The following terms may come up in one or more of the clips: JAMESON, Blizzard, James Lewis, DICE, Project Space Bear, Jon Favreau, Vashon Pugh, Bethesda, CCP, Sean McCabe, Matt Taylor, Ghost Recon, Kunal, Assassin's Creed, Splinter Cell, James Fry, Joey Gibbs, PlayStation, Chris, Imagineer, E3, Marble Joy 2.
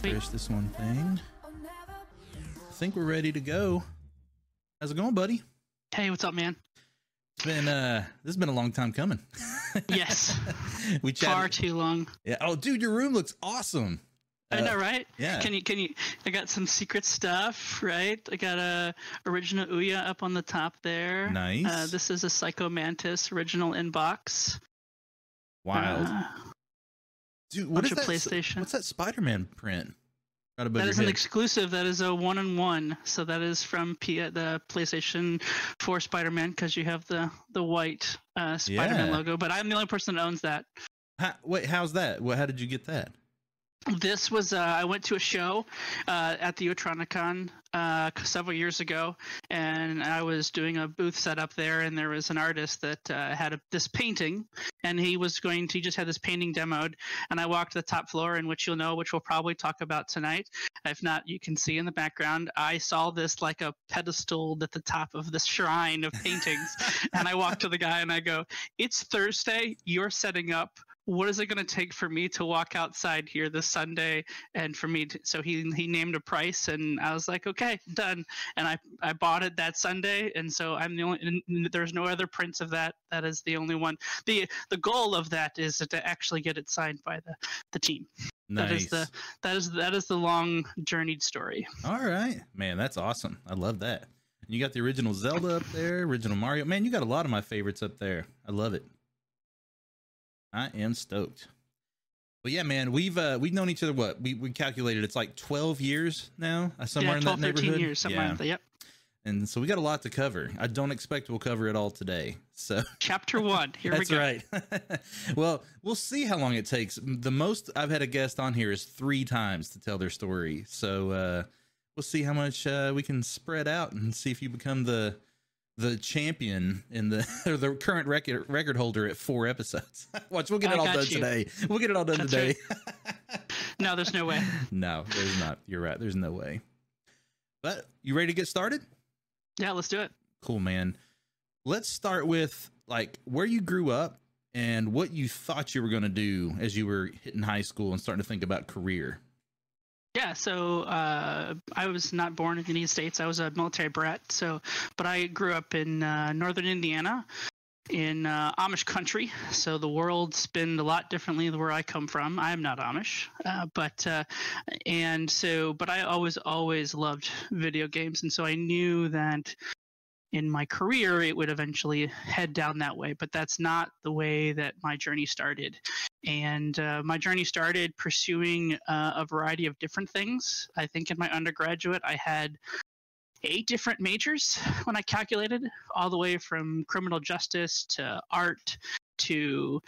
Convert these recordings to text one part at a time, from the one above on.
Finish this one thing. I think we're ready to go. How's it going, buddy? Hey, what's up, man? It's been this has been a long time coming. Yes. We chatted. Far too long. Yeah. Oh, dude, your room looks awesome. I know, right? Yeah. Can you? I got some secret stuff, right? I got a original Ouya up on the top there. Nice. This is a Psycho Mantis original inbox. Wild. Dude, what is that? PlayStation. What's that Spider-Man print? Right above that is an exclusive. That is a 1-on-1. So that is from Pia, the PlayStation 4 Spider-Man, because you have the white Spider-Man logo. But I'm the only person that owns that. Wait, how's that? How did you get that? This was I went to a show at the Otronicon several years ago, and I was doing a booth set up there, and there was an artist that had this painting, and he just had this painting demoed, and I walked to the top floor, in which you'll know, which we'll probably talk about tonight. If not, you can see in the background, I saw this like a pedestal at the top of the shrine of paintings, and I walked to the guy and I go, "It's Thursday, you're setting up. What is it going to take for me to walk outside here this Sunday?" And for me, so he named a price, and I was like, okay, done. And I bought it that Sunday. And so I'm the only, there's no other prints of that. That is the only one. The goal of that is to actually get it signed by the team. Nice. That is the long journeyed story. All right, man. That's awesome. I love that. And you got the original Zelda up there, original Mario, man. You got a lot of my favorites up there. I love it. I am stoked. Well, yeah, man, we've known each other. What we calculated, it's like 12 years now, somewhere in that neighborhood. 13 years, something like that. Yep. And so we got a lot to cover. I don't expect we'll cover it all today. So Chapter 1. Here we go. That's right. Well, we'll see how long it takes. The most I've had a guest on here is 3 times to tell their story. So we'll see how much we can spread out and see if you become the champion in the current record holder at 4 episodes. Watch, we'll get it all done today. We'll get it all done today. Right. No, there's no way. No, there's not. You're right. There's no way. But you ready to get started? Yeah, let's do it. Cool, man. Let's start with like where you grew up and what you thought you were going to do as you were hitting high school and starting to think about career. Yeah, so I was not born in the United States. I was a military brat. So, but I grew up in northern Indiana, in Amish country. So the world spins a lot differently than where I come from. I'm not Amish, but I always loved video games, and so I knew that in my career, it would eventually head down that way, but that's not the way that my journey started. And my journey started pursuing a variety of different things. I think in my undergraduate, I had 8 different majors when I calculated, all the way from criminal justice to art to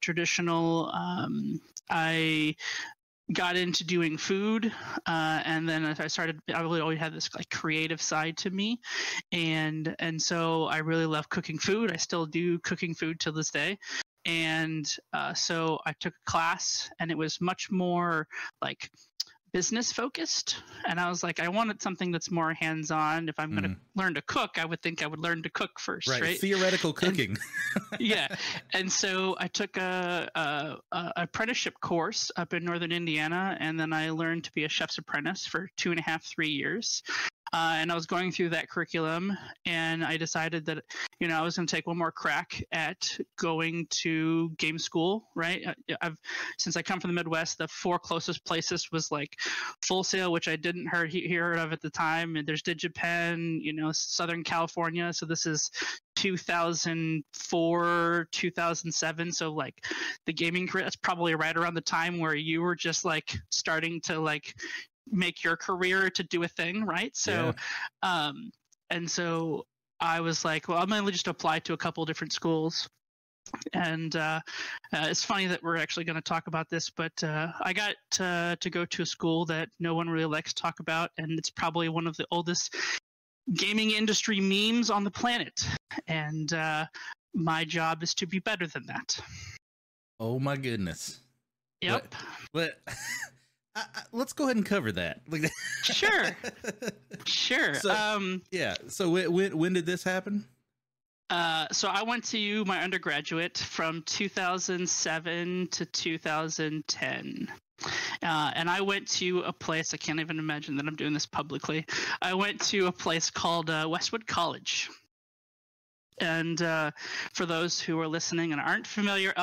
traditional. I got into doing food, and then as I really always had this like creative side to me, and so I really love cooking food. I still do cooking food till this day, and so I took a class, and it was much more like business focused, and I was like, I wanted something that's more hands-on. If I'm going to learn to cook, I would think I would learn to cook first, right? Theoretical cooking. And, yeah, and so I took a apprenticeship course up in northern Indiana, and then I learned to be a chef's apprentice for 2.5-3 years. And I was going through that curriculum, and I decided that, you know, I was going to take one more crack at going to game school, right? Since I come from the Midwest, the 4 closest places was like Full Sail, which I didn't hear of at the time. And there's DigiPen, you know, Southern California. So this is 2004, 2007. So like the gaming career, that's probably right around the time where you were just like starting to like make your career to do a thing, right? So yeah. And so I was like, well, I'm gonna just apply to a couple different schools, and it's funny that we're actually going to talk about this, but I got to go to a school that no one really likes to talk about, and it's probably one of the oldest gaming industry memes on the planet, and my job is to be better than that. Oh my goodness. Yep. What? Let's go ahead and cover that. Sure. Sure. So, yeah. So when did this happen? So I went to my undergraduate from 2007 to 2010. And I went to a place, I can't even imagine that I'm doing this publicly. I went to a place called Westwood College. And for those who are listening and aren't familiar,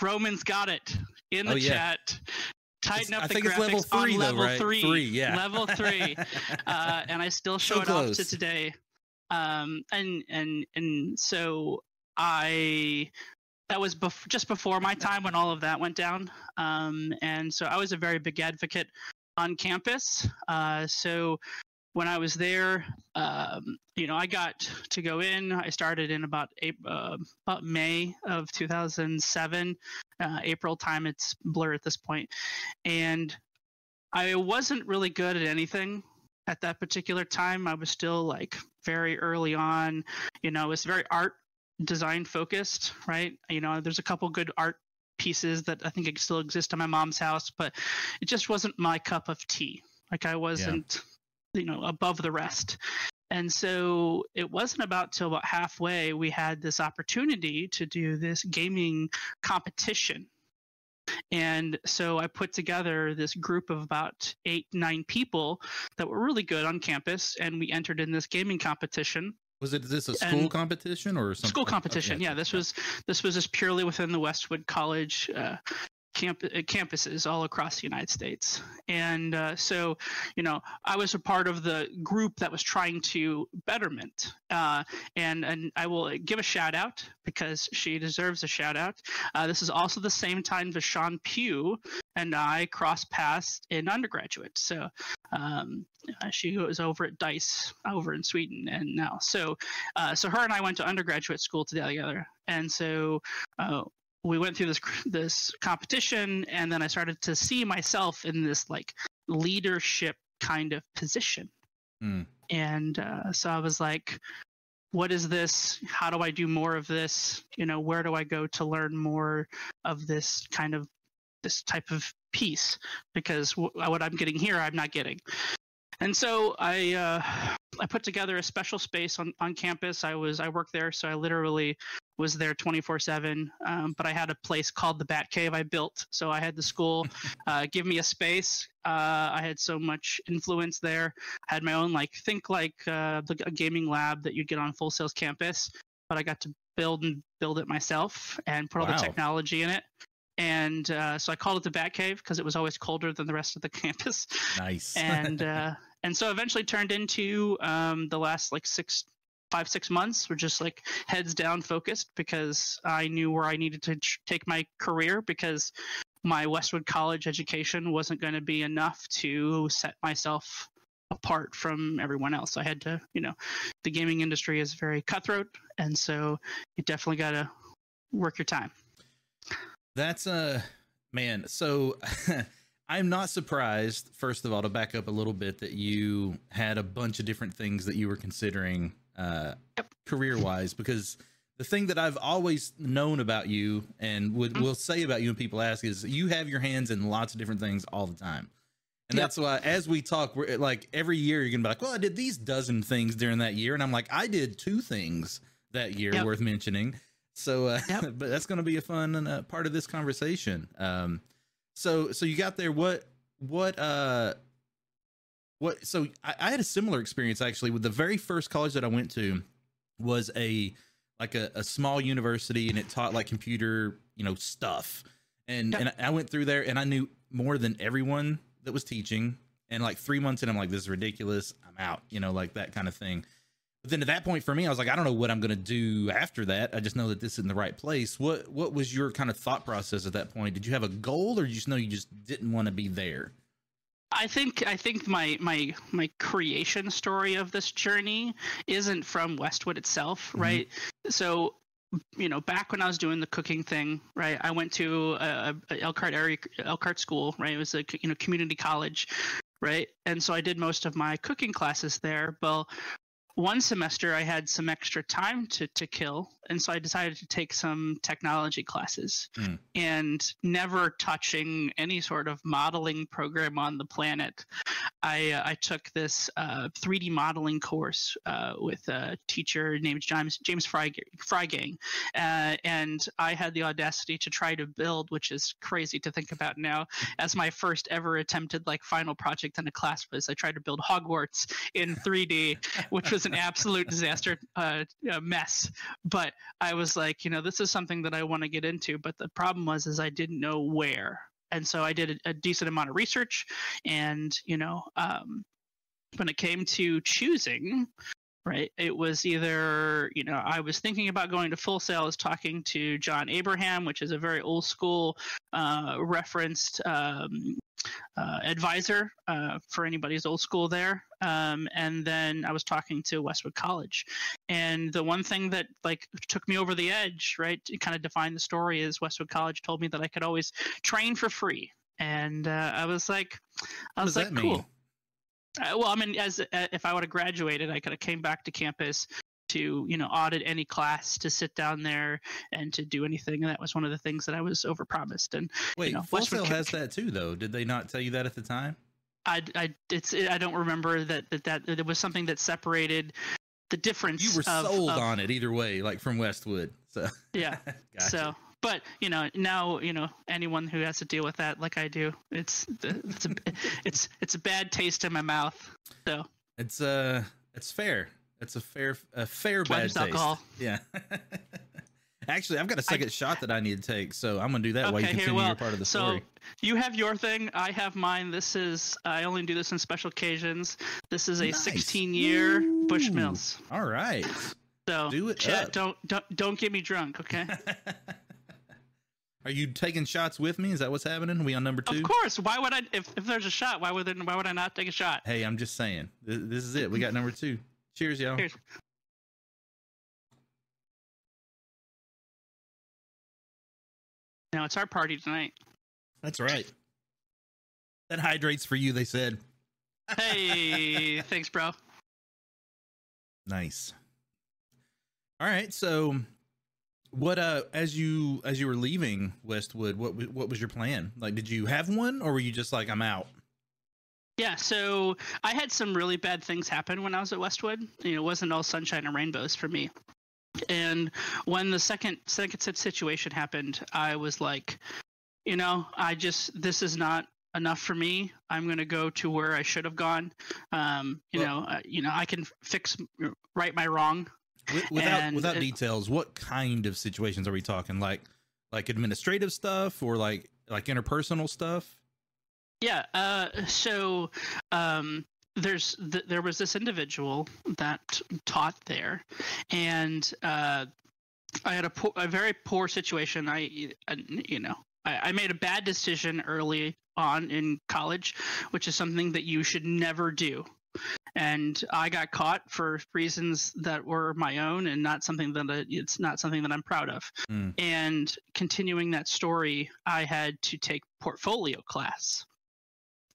Roman's got it in the chat. Tighten up the graphics level three, on level three. Level three. And I still show it off to today. And so that was just before my time when all of that went down. And so I was a very big advocate on campus. So when I was there, I got to go in. I started in about May of 2007. April time, it's blur at this point. And I wasn't really good at anything at that particular time. I was still very early on. It's very art design focused, right? There's a couple good art pieces that I think still exist in my mom's house, but it just wasn't my cup of tea. I wasn't, above the rest. And so it wasn't till about halfway we had this opportunity to do this gaming competition. And so I put together this group of about 8-9 people that were really good on campus, and we entered in this gaming competition. Was this a school competition or something? School competition, okay. Yeah. This was just purely within the Westwood College campuses all across the United States. And I was a part of the group that was trying to betterment. And I will give a shout out because she deserves a shout out. This is also the same time Vashon Pugh and I crossed paths in undergraduate. So she was over at DICE over in Sweden, and now so her and I went to undergraduate school together. And so we went through this competition, and then I started to see myself in this leadership kind of position. Mm. And so I was like, what is this? How do I do more of this? Where do I go to learn more of this kind of this type of piece? Because what I'm getting here, I'm not getting. And so I put together a special space on campus. I worked there, so I literally was there 24/7. But I had a place called the Bat Cave I built. So I had the school give me a space. I had so much influence there. I had my own a gaming lab that you'd get on Full Sail's campus. But I got to build it myself and put all the technology in it. And so I called it the Bat Cave because it was always colder than the rest of the campus. Nice. And and so eventually turned into the last 5-6 months were just heads down focused because I knew where I needed to take my career, because my Westwood College education wasn't going to be enough to set myself apart from everyone else. I had to, the gaming industry is very cutthroat, and so you definitely got to work your time. That's man. So I'm not surprised, first of all, to back up a little bit, that you had a bunch of different things that you were considering career-wise, because the thing that I've always known about you and will say about you when people ask is you have your hands in lots of different things all the time. And that's why as we talk, we're every year you're going to be I did these dozen things during that year. And I'm I did 2 things that year worth mentioning. So, but that's going to be a fun part of this conversation. So you got there. So I had a similar experience actually with the very first college that I went to was a small university, and it taught computer, stuff. And, and I went through there and I knew more than everyone that was teaching. And 3 months in, I'm this is ridiculous. I'm out, that kind of thing. But then at that point for me, I was I don't know what I'm going to do after that. I just know that this isn't the right place. What was your kind of thought process at that point? Did you have a goal, or did you just know you just didn't want to be there? I think my creation story of this journey isn't from Westwood itself, right? Mm-hmm. So, back when I was doing the cooking thing, right, I went to Elkhart School, right? It was a community college, right? And so I did most of my cooking classes there. Well, one semester I had some extra time to kill, and so I decided to take some technology classes. And never touching any sort of modeling program on the planet, I took this 3D modeling course with a teacher named James Fry, and I had the audacity to try to build, which is crazy to think about now, as my first ever attempted like final project in a class was I tried to build Hogwarts in 3D, which was an absolute disaster, mess. But I was like, you know, this is something that I want to get into. But the problem was, is I didn't know where. And so I did a decent amount of research, and, you know, when it came to choosing, right, it was either, you know, I was thinking about going to Full Sail. I was talking to John Abraham, which is a very old school referenced advisor for anybody's old school there. And then I was talking to Westwood College. And the one thing that like took me over the edge, right, to kind of define the story is Westwood College told me that I could always train for free. And I was like, cool. Well, I mean, as if I would have graduated, I could have came back to campus to, you know, audit any class, to sit down there and to do anything. And that was one of the things that I was overpromised. And wait, you know, Full Sail has that too, though. Did they not tell you that at the time? I don't remember that it was something that separated the difference. You were sold on it either way, like from Westwood. So yeah, gotcha. So. But, you know, now, you know, anyone who has to deal with that like I do, it's a bad taste in my mouth. So it's fair. It's a fair bad taste. Alcohol. Yeah. Actually, I've got a second shot that I need to take, so I'm going to do that while you continue your part of the story. So you have your thing. I have mine. This is – I only do this on special occasions. This is a 16-year Bush Mills. All right. So do it up. Don't get me drunk, okay? Are you taking shots with me? Is that what's happening? Are we on number 2? Of course. Why would I? If there's a shot, why would I not take a shot? Hey, I'm just saying. This is it. We got number 2. Cheers, y'all. Cheers. Now it's our party tonight. That's right. That hydrates for you, they said. Hey, thanks, bro. Nice. All right, so what as you were leaving Westwood, what was your plan? Like, did you have one, or were you just like, I'm out? Yeah, so I had some really bad things happen when I was at Westwood. You know, it wasn't all sunshine and rainbows for me. And when the second situation happened, I was like, you know, this is not enough for me. I'm going to go to where I should have gone. I can right my wrong. Without details, what kind of situations are we talking? Like administrative stuff, or like interpersonal stuff? Yeah. There was this individual that taught there, and I had a very poor situation. I made a bad decision early on in college, which is something that you should never do. And I got caught for reasons that were my own, and it's not something that I'm proud of. And continuing that story, I had to take portfolio class.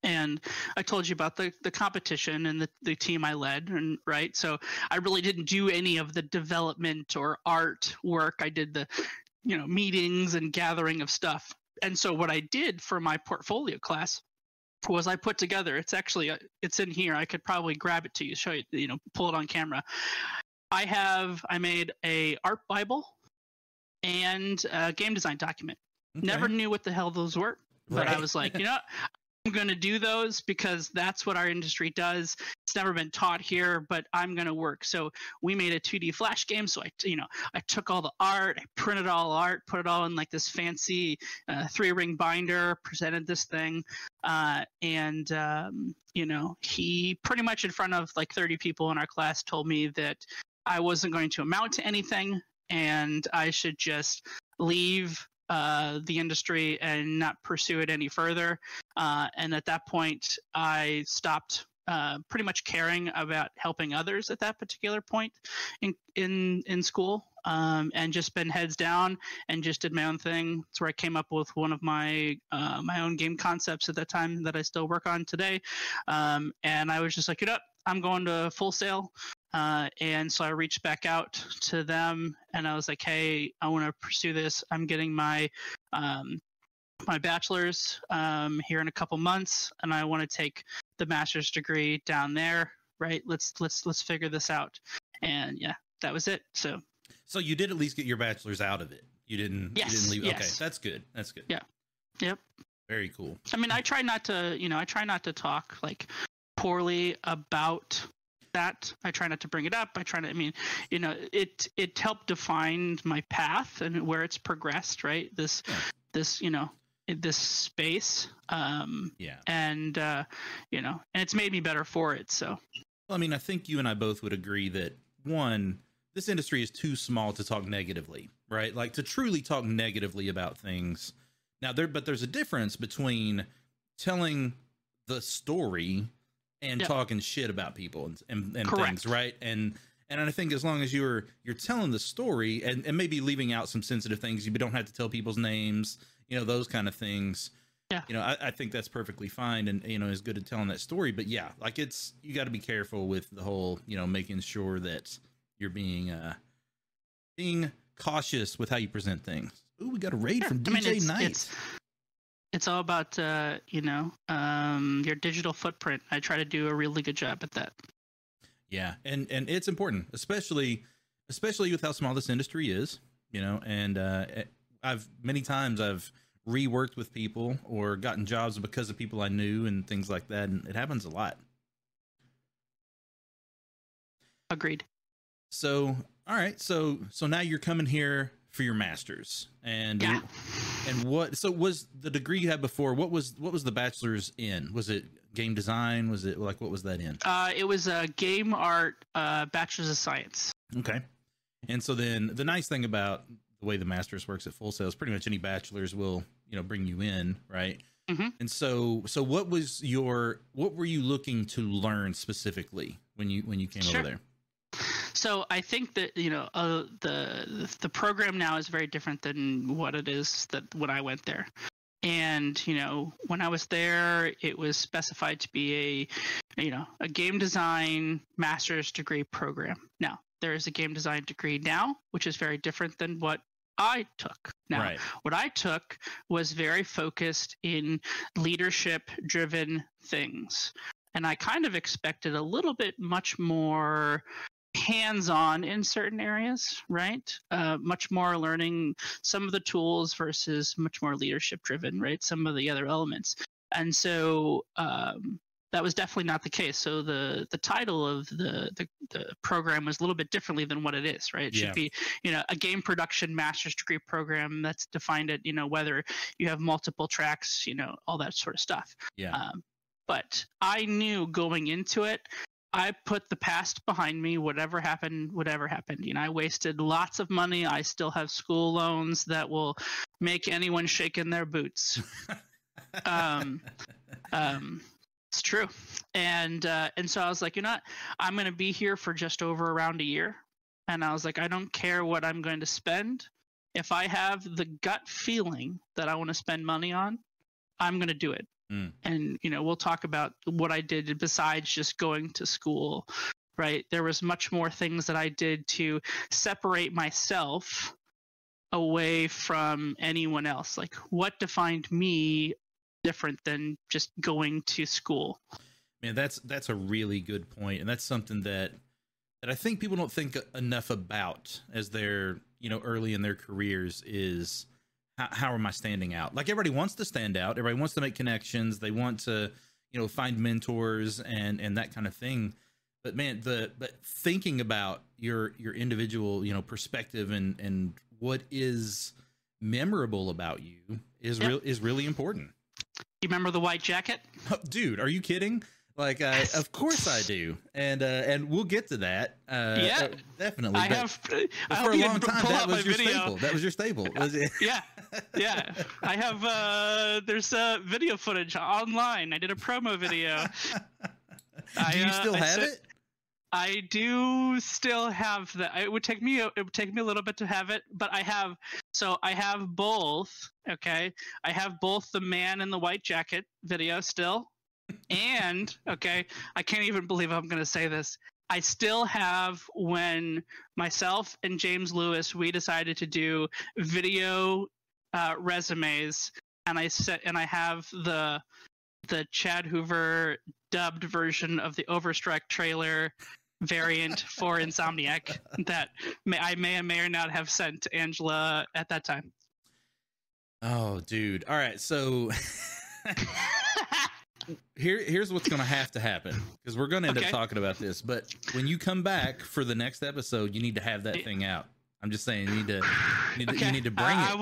And I told you about the competition and the team I led, and right? So I really didn't do any of the development or art work. I did the, you know, meetings and gathering of stuff. And so what I did for my portfolio class was I put together, it's in here. I could probably grab it to you, show you, you know, pull it on camera. I made a art Bible and a game design document. Okay. Never knew what the hell those were, but I was like, you know, I'm going to do those because that's what our industry does. It's never been taught here, but I'm going to work. So we made a 2D Flash game. So I took all the art, I printed all art, put it all in like this fancy 3-ring binder, presented this thing. He pretty much in front of like 30 people in our class told me that I wasn't going to amount to anything and I should just leave the industry and not pursue it any further. And at that point, I stopped pretty much caring about helping others at that particular point in school, and just been heads down and just did my own thing. That's where I came up with one of my my own game concepts at that time that I still work on today. And I was just like, you know, I'm going to Full Sail. And so I reached back out to them and I was like, hey, I want to pursue this. I'm getting my my bachelor's here in a couple months, and I want to take the master's degree down there. Right. Let's figure this out. And yeah, that was it. So you did at least get your bachelor's out of it. You didn't leave. Yes. Okay. That's good. That's good. Yeah. Yep. Very cool. I mean, I try not to talk like poorly about that. I try not to bring it up. It helped define my path and where it's progressed, right? This space. And it's made me better for it. So, well, I mean, I think you and I both would agree that one, this industry is too small to talk negatively, right? Like to truly talk negatively about things. Now there's a difference between telling the story and talking shit about people and things, right? And I think as long as you're telling the story and maybe leaving out some sensitive things, you don't have to tell people's names, you know, those kind of things. Yeah. You know, I think that's perfectly fine and, you know, is good at telling that story. But yeah, like you got to be careful with the whole, you know, making sure that you're being cautious with how you present things. Ooh, we got a raid from DJ Knight. It's all about, your digital footprint. I try to do a really good job at that. Yeah. And it's important, especially with how small this industry is, you know, and, I've many times reworked with people or gotten jobs because of people I knew and things like that. And it happens a lot. Agreed. So, all right. So now you're coming here for your master's and what, so was the degree you had before, what was the bachelor's in? Was it game design? Was it like, what was that in? It was a game art, bachelor's of science. Okay. And so then the nice thing about the way the master's works at Full Sail, pretty much any bachelor's will, you know, bring you in, right? Mm-hmm. And so what were you looking to learn specifically when you came over there? So I think that, you know, the program now is very different than what it is that when I went there. And, you know, when I was there, it was specified to be a game design master's degree program. Now, there is a game design degree now, which is very different than what I took. Now, right. What I took was very focused in leadership-driven things. And I kind of expected a little bit much more hands-on in certain areas, right? Much more learning some of the tools versus much more leadership-driven, right? Some of the other elements. And so that was definitely not the case. So the title of the program was a little bit differently than what it is, right? It should be, you know, a game production master's degree program that's defined at, you know, whether you have multiple tracks, you know, all that sort of stuff. Yeah. But I knew going into it, I put the past behind me, whatever happened. You know, I wasted lots of money. I still have school loans that will make anyone shake in their boots. It's true. And so I was like, you know what? I'm going to be here for just over around a year. And I was like, I don't care what I'm going to spend. If I have the gut feeling that I want to spend money on, I'm going to do it. Mm. And, you know, we'll talk about what I did besides just going to school, right? There was much more things that I did to separate myself away from anyone else. Like what defined me different than just going to school. Man, that's a really good point. And that's something that I think people don't think enough about as they're, you know, early in their careers is how am I standing out? Like everybody wants to stand out. Everybody wants to make connections. They want to, you know, find mentors and that kind of thing. But man, but thinking about your individual, you know, perspective and what is memorable about you is really important. You remember the white jacket? Oh, dude, are you kidding? Like, of course I do. And we'll get to that. Definitely. For a long time, that was your staple. Was it? Yeah. Yeah. I have, there's video footage online. I did a promo video. Do you still have it? I do still have that. It would take me a little bit to have it, but I have both. Okay. I have both the man in the white jacket video still. And, okay, I can't even believe I'm going to say this. I still have when myself and James Lewis, we decided to do video resumes, and I have the Chad Hoover dubbed version of the Overstrike trailer variant for Insomniac that I may or not have sent Angela at that time. Oh, dude. All right. So here's what's going to happen, because we're going to end up talking about this. But when you come back for the next episode, you need to have that thing out. I'm just saying, you need to bring it. I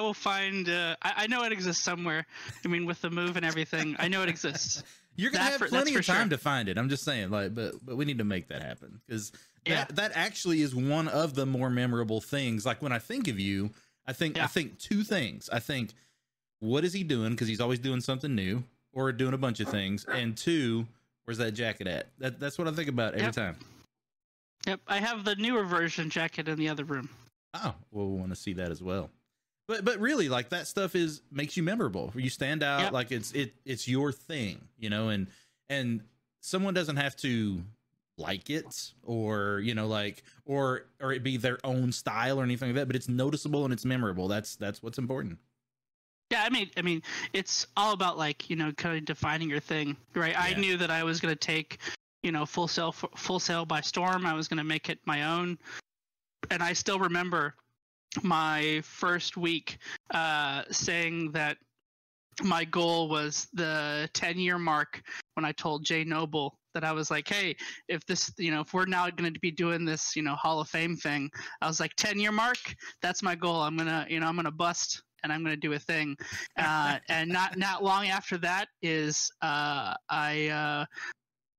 will find. I know it exists somewhere. I mean, with the move and everything, I know it exists. You're gonna have plenty of time to find it. I'm just saying, like, but we need to make that happen, because that actually is one of the more memorable things. Like, when I think of you, I think two things. I think, what is he doing? Because he's always doing something new or doing a bunch of things. And two, where's that jacket at? That's what I think about every time. Yep, I have the newer version jacket in the other room. Oh, well, we want to see that as well. But really, like, that stuff makes you memorable. You stand out, like it's your thing, you know. And someone doesn't have to like it, or, you know, like, or it be their own style or anything like that. But it's noticeable and it's memorable. That's what's important. Yeah, I mean, it's all about, like, you know, kind of defining your thing, right? Yeah. I knew that I was gonna take, you know, Full Sail by storm. I was going to make it my own. And I still remember my first week saying that my goal was the 10-year mark, when I told Jay Noble that I was like, hey, if this, you know, if we're now going to be doing this, you know, Hall of Fame thing, I was like, 10-year mark, that's my goal. I'm going to, you know, I'm going to bust and I'm going to do a thing. And not long after that is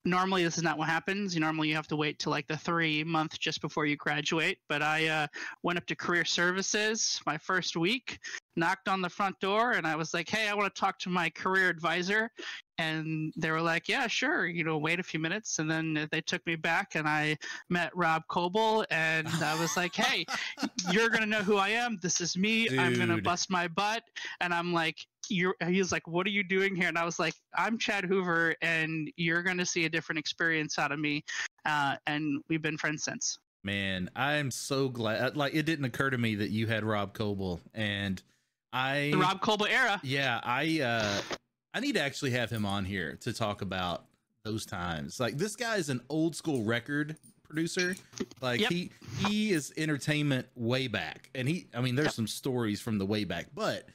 normally this is not what happens. Normally you have to wait till like the 3-month just before you graduate. But I went up to career services my first week, knocked on the front door, and I was like, hey, I want to talk to my career advisor. And they were like, yeah, sure, you know, wait a few minutes. And then they took me back and I met Rob Coble, and I was like, hey, you're going to know who I am. This is me. Dude. I'm going to bust my butt. And I'm like, he was like, what are you doing here? And I was like, I'm Chad Hoover, and you're going to see a different experience out of me. And we've been friends since. Man, I'm so glad. Like, it didn't occur to me that you had Rob Coble, and the Rob Coble era. Yeah. I need to actually have him on here to talk about those times. Like, this guy is an old school record producer. Like, he is entertainment way back. And there's some stories from the way back, but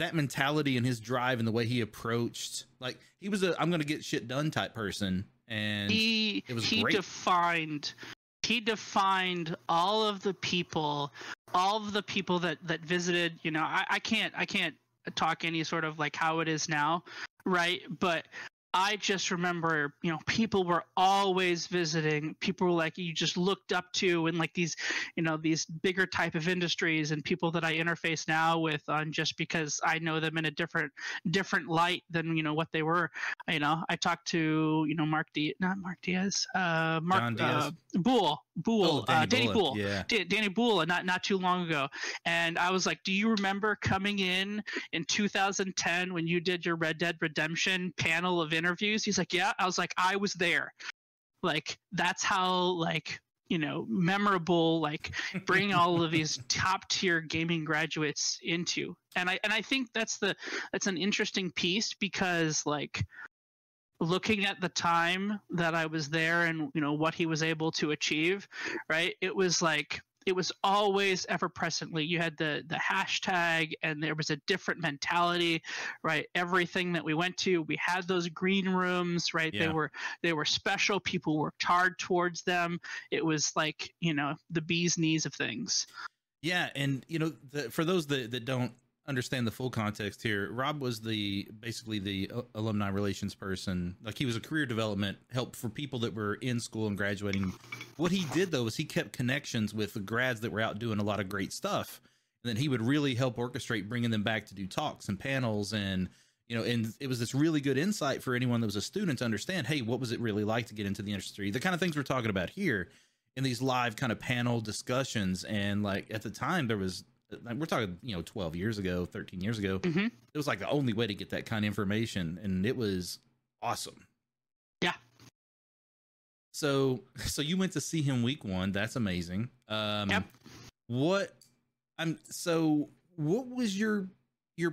that mentality and his drive and the way he approached, like, he was I'm going to get shit done type person. And it was great. He defined all of the people, that visited, you know, I can't talk any sort of like how it is now, right? But I just remember, you know, people were always visiting. People were like, you just looked up to, and like these, you know, these bigger type of industries, and people that I interface now with on just because I know them in a different light than, you know, what they were. You know, I talked to, you know, Danny Bull, not too long ago. And I was like, do you remember coming in 2010 when you did your Red Dead Redemption panel of interviews? He's like, yeah. I was like, I was there. Like, that's how, like, you know, memorable, like, bringing all of these top tier gaming graduates into. And I think that's an interesting piece, because, like, looking at the time that I was there and, you know, what he was able to achieve, right? It was like, it was always ever presently. You had the hashtag, and there was a different mentality, right? Everything that we went to, we had those green rooms, right? Yeah. They were special. People worked hard towards them. It was like, you know, the bee's knees of things. Yeah. And, you know, for those that don't understand the full context here, Rob was basically the alumni relations person. Like, he was a career development help for people that were in school and graduating. What he did, though, is he kept connections with the grads that were out doing a lot of great stuff, and then he would really help orchestrate bringing them back to do talks and panels. And, you know, and it was this really good insight for anyone that was a student to understand, hey, what was it really like to get into the industry, the kind of things we're talking about here in these live kind of panel discussions. And, like, at the time, there was, we're talking, you know, 12 years ago, 13 years ago. Mm-hmm. It was like the only way to get that kind of information, and it was awesome. Yeah. So you went to see him week 1. That's amazing. Yep. What was your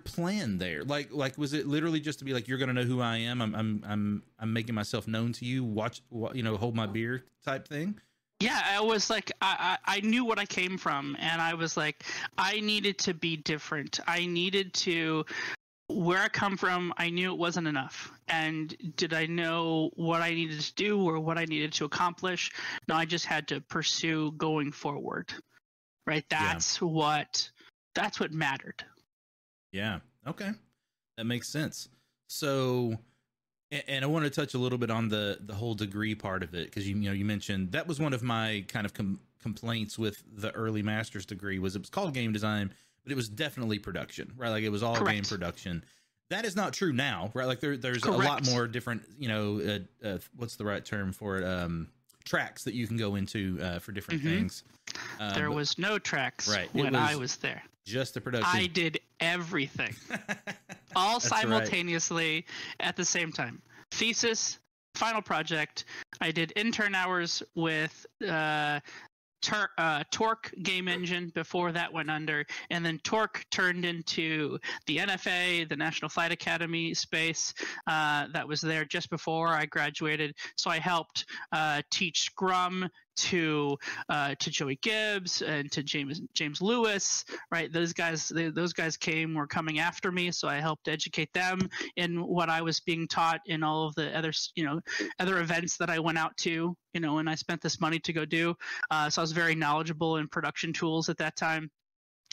plan there? Like was it literally just to be like, you're going to know who I am? I'm making myself known to you. Watch, you know, hold my beer type thing. Yeah, I was like, I knew what I came from, and I was like, I needed to be different. I needed to, where I come from, I knew it wasn't enough. And did I know what I needed to do or what I needed to accomplish? No, I just had to pursue going forward. Right. That's what mattered. Yeah. Okay. That makes sense. So, and I want to touch a little bit on the whole degree part of it, because you mentioned that was one of my kind of complaints with the early master's degree, was it was called game design, but it was definitely production, right? Like it was all Correct. Game production. That is not true now, right? Like there's Correct. A lot more different, what's the right term for it? Tracks that you can go into for different mm-hmm. things. There was no tracks right. when I was there. Just the production. I did everything. All That's simultaneously right. at the same time. Thesis, final project. I did intern hours with Torque Game Engine before that went under. And then Torque turned into the NFA, the National Flight Academy space that was there just before I graduated. So I helped teach Scrum to Joey Gibbs and to James Lewis, right? Those guys were coming after me, so I helped educate them in what I was being taught in all of the other events that I went out to, and I spent this money to go do. So I was very knowledgeable in production tools at that time.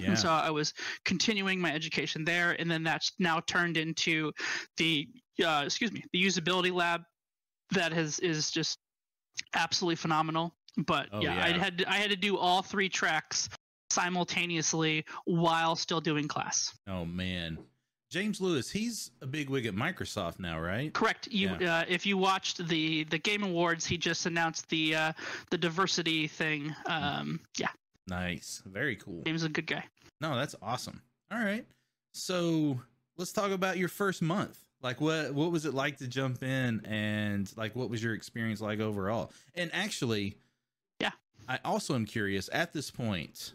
Yeah. And so I was continuing my education there, and then that's now turned into the usability lab that is just absolutely phenomenal. But I had to do all 3 tracks simultaneously while still doing class. Oh man, James Lewis, he's a big wig at Microsoft now, right? Correct. If you watched the Game Awards, he just announced the diversity thing. Yeah. Nice, very cool. James is a good guy. No, that's awesome. All right, so let's talk about your first month. Like what was it like to jump in, and like what was your experience like overall? And actually. Yeah. I also am curious at this point.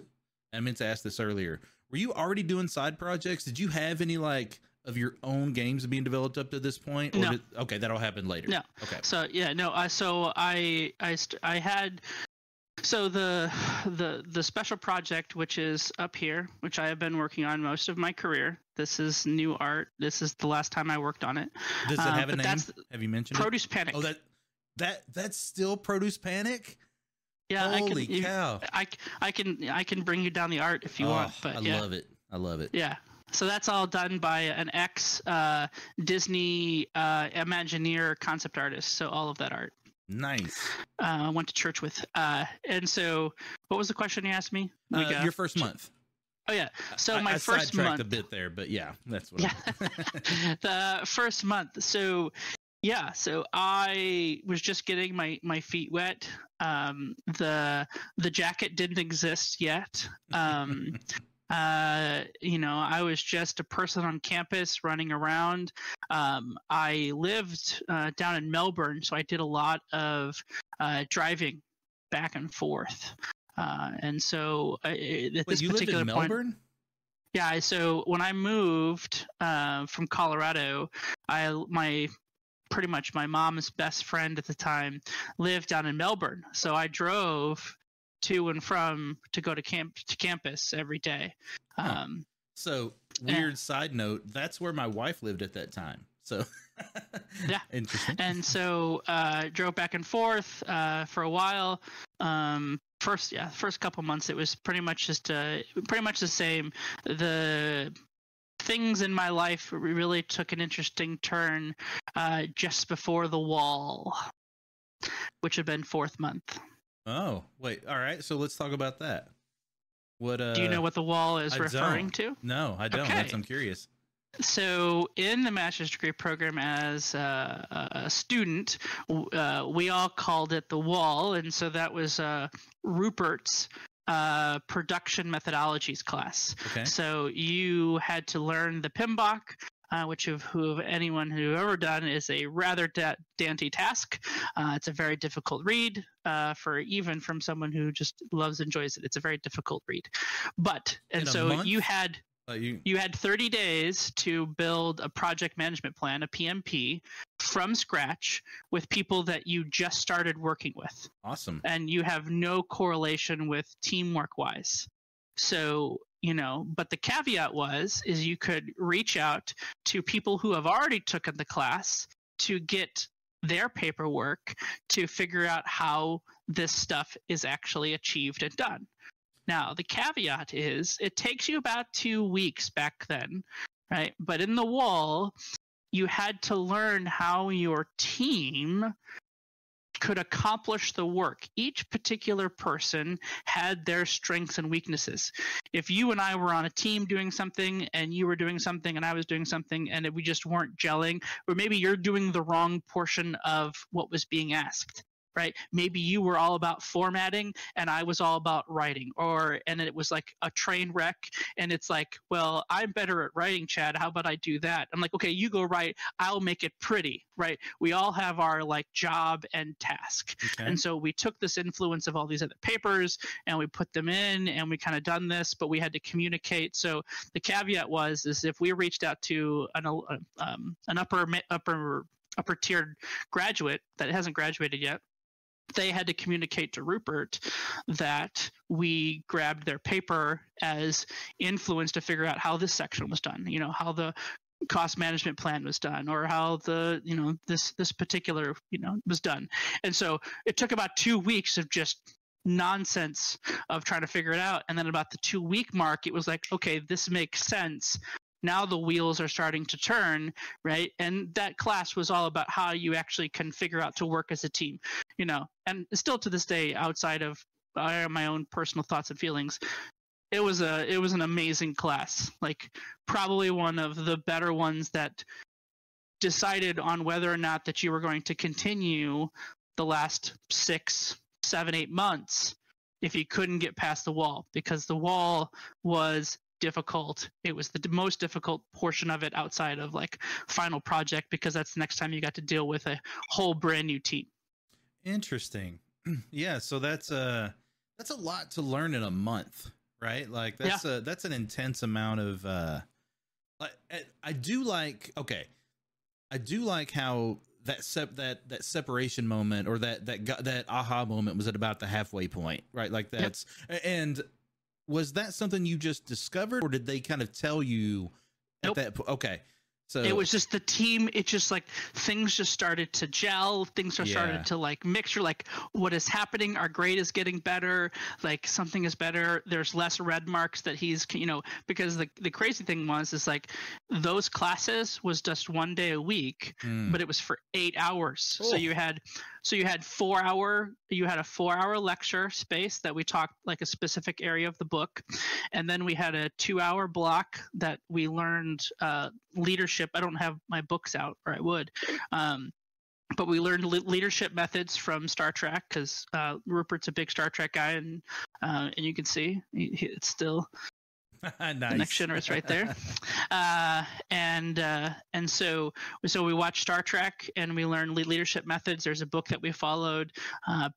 I meant to ask this earlier. Were you already doing side projects? Did you have any like of your own games being developed up to this point? Or no. Okay. That'll happen later. No. Okay. So yeah, no. So the special project, which is up here, which I have been working on most of my career. This is new art. This is the last time I worked on it. Does it have a name? Have you mentioned Produce Panic? Oh, that's still Produce Panic. Yeah, holy cow! I can bring you down the art if you want. But I love it. I love it. Yeah. So that's all done by an ex-Disney Imagineer concept artist. So all of that art. Nice. I went to church with. And so, what was the question you asked me? Your first month. Oh yeah. So my first month. I sidetracked a bit there, but yeah, that's what. Yeah. The first month. So. Yeah, so I was just getting my feet wet. The jacket didn't exist yet. I was just a person on campus running around. I lived down in Melbourne, so I did a lot of driving back and forth. You particular lived in Melbourne? Point, yeah. So when I moved from Colorado, pretty much my mom's best friend at the time lived down in Melbourne. So I drove to and from to go to campus every day. So weird side note, that's where my wife lived at that time. So yeah. Interesting. And so drove back and forth for a while. First couple months it was pretty much just the same. The things in my life really took an interesting turn just before the wall, which had been 4th month. Oh, wait. All right. So let's talk about that. What do you know what the wall is referring to? No, I don't. Okay. I'm curious. So in the master's degree program as a student, we all called it the wall. And so that was Rupert's production methodologies class. Okay. So you had to learn the PMBOK, which of anyone who ever done is a rather dainty task. It's a very difficult read for even from someone who just loves, enjoys it. It's a very difficult read. But and so you had you had 30 days to build a project management plan, a PMP, from scratch with people that you just started working with. Awesome. And you have no correlation with teamwork wise. So, you know, but the caveat is you could reach out to people who have already taken the class to get their paperwork to figure out how this stuff is actually achieved and done. Now, the caveat is it takes you about 2 weeks back then, right? But in the wall, you had to learn how your team could accomplish the work. Each particular person had their strengths and weaknesses. If you and I were on a team doing something and you were doing something and I was doing something and we just weren't gelling, or maybe you're doing the wrong portion of what was being asked. Right? Maybe you were all about formatting and I was all about writing, and it was like a train wreck. And it's like, well, I'm better at writing, Chad. How about I do that? I'm like, okay, you go write. I'll make it pretty, right? We all have our like job and task. Okay. And so we took this influence of all these other papers and we put them in and we kind of done this, but we had to communicate. So the caveat is if we reached out to an upper tiered graduate that hasn't graduated yet, they had to communicate to Rupert that we grabbed their paper as influence to figure out how this section was done, you know, how the cost management plan was done, or how the, you know, this particular, you know, was done. And so it took about 2 weeks of just nonsense of trying to figure it out. And then about the 2 week mark, it was like, okay, this makes sense. Now the wheels are starting to turn, right? And that class was all about how you actually can figure out to work as a team, you know. And still to this day, outside of my own personal thoughts and feelings, it was an amazing class, like probably one of the better ones that decided on whether or not that you were going to continue the last 6, 7, 8 months if you couldn't get past the wall, because the wall was difficult. It was the most difficult portion of it outside of like final project, because that's the next time you got to deal with a whole brand new team. Interesting. Yeah. So that's a lot to learn in a month, right? Like that's that's an intense amount of, I do like how that separation moment, or that aha moment was at about the halfway point, right? Like that's, and was that something you just discovered, or did they kind of tell you at that point? Okay. So it was just the team. It just like things just started to gel. Things are started to like mixture, like what is happening. Our grade is getting better. Like something is better. There's less red marks that he's, you know, because the crazy thing is like those classes was just 1 day a week, but it was for 8 hours. Cool. So you had a 4 hour lecture space that we talked like a specific area of the book. And then we had a 2 hour block that we learned, leadership. I don't have my books out, or I would, but we learned leadership methods from Star Trek, because Rupert's a big Star Trek guy, and you can see it's still nice. The Next Generation right there. And so we watched Star Trek and we learned leadership methods. There's a book that we followed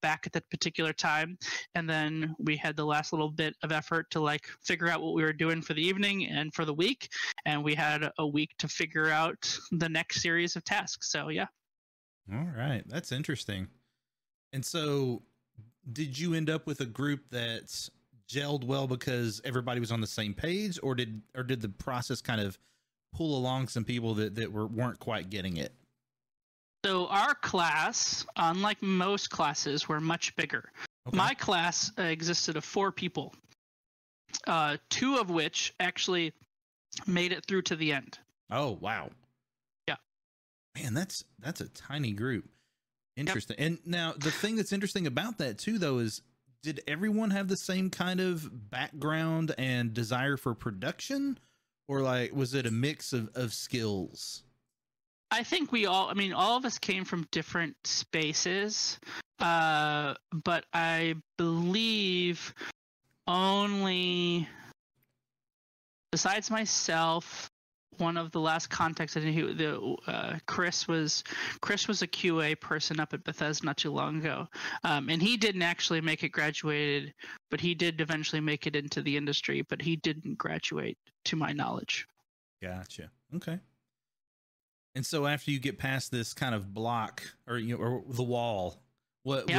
back at that particular time, and then we had the last little bit of effort to like figure out what we were doing for the evening and for the week, and we had a week to figure out the next series of tasks. So yeah. All right, that's interesting. And so did you end up with a group that's gelled well because everybody was on the same page, or did the process kind of pull along some people that weren't quite getting it? So our class, unlike most classes, were much bigger. Okay. My class existed of 4 people, 2 of which actually made it through to the end. Oh wow. Yeah. Man, that's a tiny group. Interesting. Yep. And now the thing that's interesting about that too though is, did everyone have the same kind of background and desire for production, or like was it a mix of skills? I think all of us came from different spaces, but I believe only, besides myself, one of the last contacts I did, Chris was a QA person up at Bethesda not too long ago, and he didn't actually make it graduated, but he did eventually make it into the industry. But he didn't graduate, to my knowledge. Gotcha. Okay. And so after you get past this kind of block or the wall, what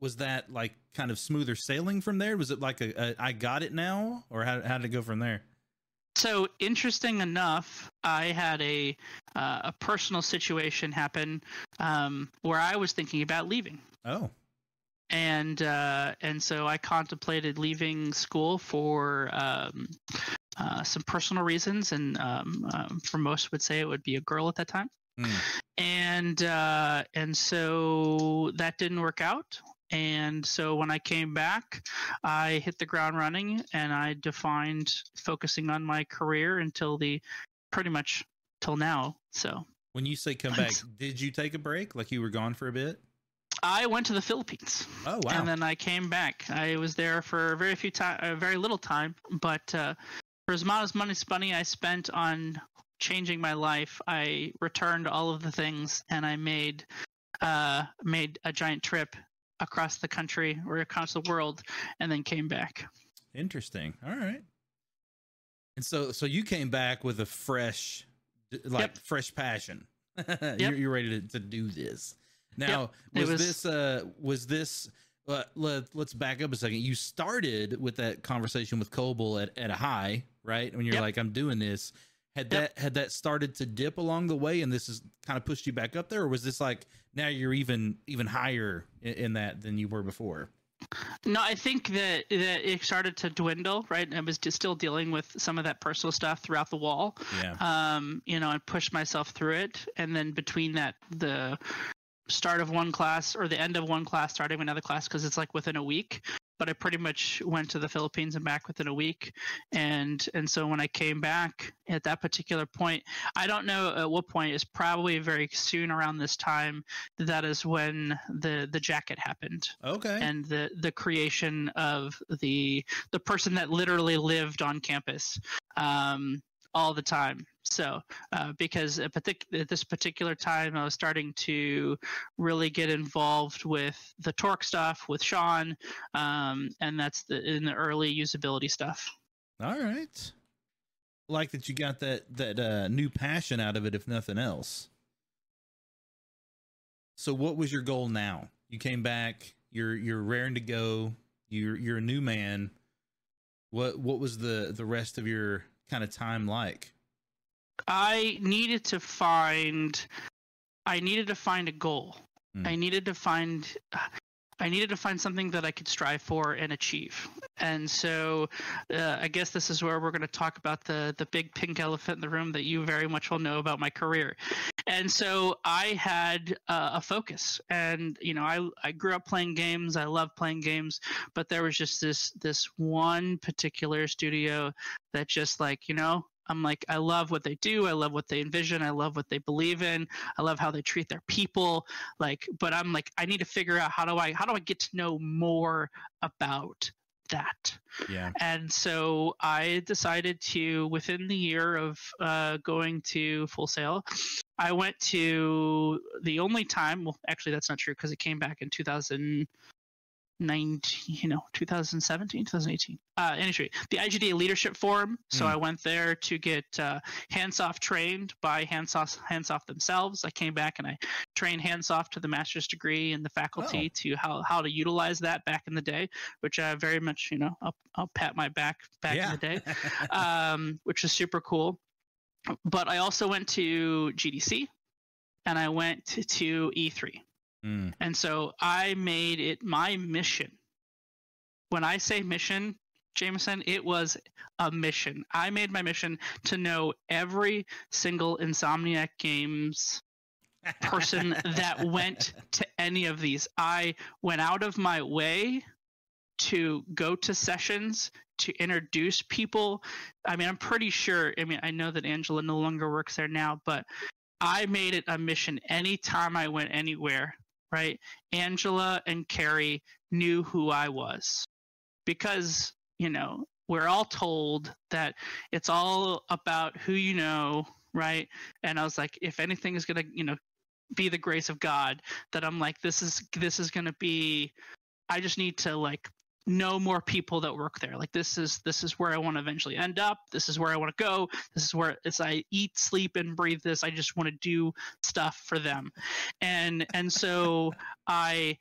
was that like? Kind of smoother sailing from there? Was it like a I got it now, or how did it go from there? So interesting enough, I had a personal situation happen where I was thinking about leaving. Oh. And so I contemplated leaving school for some personal reasons, and for most would say it would be a girl at that time. Mm. And so that didn't work out. And so when I came back, I hit the ground running, and I defined focusing on my career until pretty much till now. So when you say come back, did you take a break? Like you were gone for a bit? I went to the Philippines. Oh, wow. And then I came back. I was there for very little time, but for as much as money I spent on changing my life, I returned all of the things, and I made a giant trip across the country or across the world, and then came back. Interesting. All right. And so you came back with a fresh, fresh passion. You're ready to do this. Now, let's back up a second. You started with that conversation with Coble at a high, right? When you're like, I'm doing this. Had that started to dip along the way, and this has kind of pushed you back up there, or was this like now you're even higher in that than you were before? No, I think that it started to dwindle, right? I was just still dealing with some of that personal stuff throughout the wall, and pushed myself through it, and then between that the start of one class or the end of one class, starting another class, because it's like within a week. But I pretty much went to the Philippines and back within a week. And so when I came back at that particular point, I don't know at what point, it's probably very soon around this time, that is when the jacket happened. Okay. And the creation of the person that literally lived on campus all the time. So because at this particular time, I was starting to really get involved with the torque stuff with Sean, and that's in the early usability stuff. All right. Like that you got that new passion out of it, if nothing else. So what was your goal now? You came back, you're raring to go, you're a new man. What was the rest of your kind of time like? I needed to find a goal. Mm. I needed to find something that I could strive for and achieve. And so I guess this is where we're going to talk about the big pink elephant in the room that you very much will know about my career. And so I had a focus, and, I grew up playing games. I love playing games, but there was just this one particular studio that just I'm like, I love what they do. I love what they envision. I love what they believe in. I love how they treat their people. But I'm like, I need to figure out how do I get to know more about that? Yeah. And so I decided to, within the year of going to Full Sail, I went to the only time. Well, actually, that's not true, because it came back in 2018. Anyway, the IGDA Leadership Forum. So I went there to get Handsoft trained by Handsoft themselves. I came back and I trained Handsoft to the master's degree and the faculty to how to utilize that back in the day, which I very much, I'll pat my back in the day, which is super cool. But I also went to GDC, and I went to E3. And so I made it my mission. When I say mission, Jameson, it was a mission. I made my mission to know every single Insomniac Games person that went to any of these. I went out of my way to go to sessions, to introduce people. I mean, I'm pretty sure. I mean, I know that Angela no longer works there now, but I made it a mission anytime I went anywhere. Right. Angela and Carrie knew who I was because, we're all told that it's all about who you know, right? And I was like, if anything is going to, you know, be the grace of God, that I'm like, this is going to be, I just need to like know more people that work there. Like this is where I want to eventually end up. This is where I want to go. This is where it's, I eat, sleep, and breathe this. I just want to do stuff for them. And so and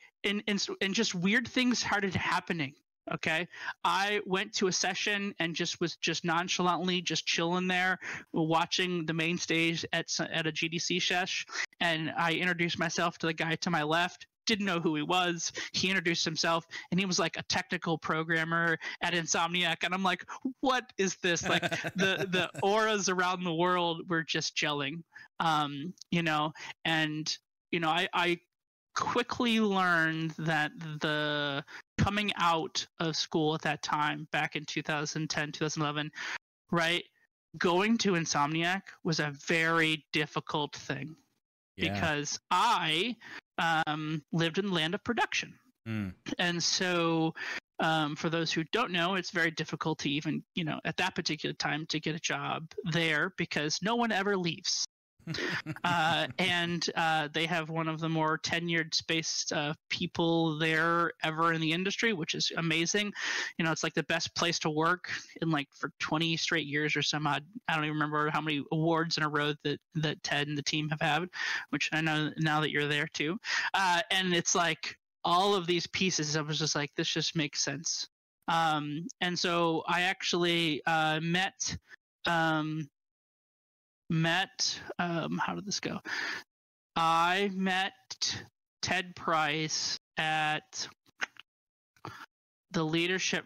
just weird things started happening. Okay. I went to a session and was nonchalantly just chilling there, watching the main stage at a GDC sesh. And I introduced myself to the guy to my left. Didn't know who he was. He introduced himself, and he was like a technical programmer at Insomniac. And I'm like, what is this? Like the auras around the world were just gelling, you know? And, you know, I quickly learned that the coming out of school at that time, back in 2010, 2011, right, going to Insomniac was a very difficult thing. Yeah. Because I lived in the land of production. Mm. And so for those who don't know, it's very difficult to even, you know, at that particular time to get a job there because no one ever leaves. And they have one of the more tenured space people there ever in the industry, which is amazing. You know, it's like the best place to work in like for 20 straight years or some odd. I don't even remember how many awards in a row that Ted and the team have had, which I know now that you're there too. And it's like all of these pieces, I was just like, this just makes sense. And so I actually I met Ted Price at the leadership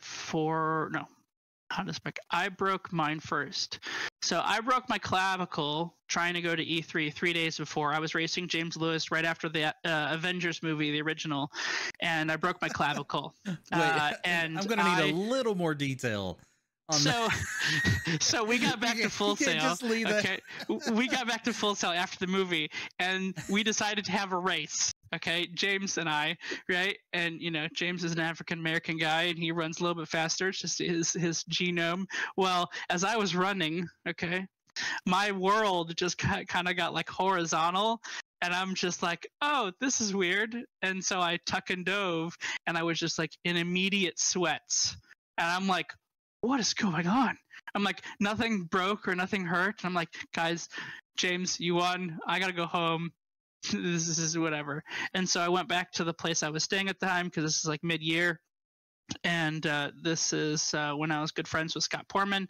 I broke mine first. So I broke my clavicle trying to go to E3 3 days before. I was racing James Lewis right after the Avengers movie, the original, and I broke my clavicle. And I'm going to need a little more detail. So we got back to Full Sail. Okay, we got back to Full Sail after the movie, and we decided to have a race. Okay, James and I, right? And you know, James is an African American guy, and he runs a little bit faster. It's just his genome. Well, as I was running, okay, my world just kind of got like horizontal. And I'm just like, oh, this is weird. And so I tuck and dove, and I was just like in immediate sweats. And I'm like, what is going on? I'm like, nothing broke or nothing hurt. And I'm like, guys, James, you won. I got to go home. This is whatever. And so I went back to the place I was staying at the time because this is like mid-year. And this is when I was good friends with Scott Porman.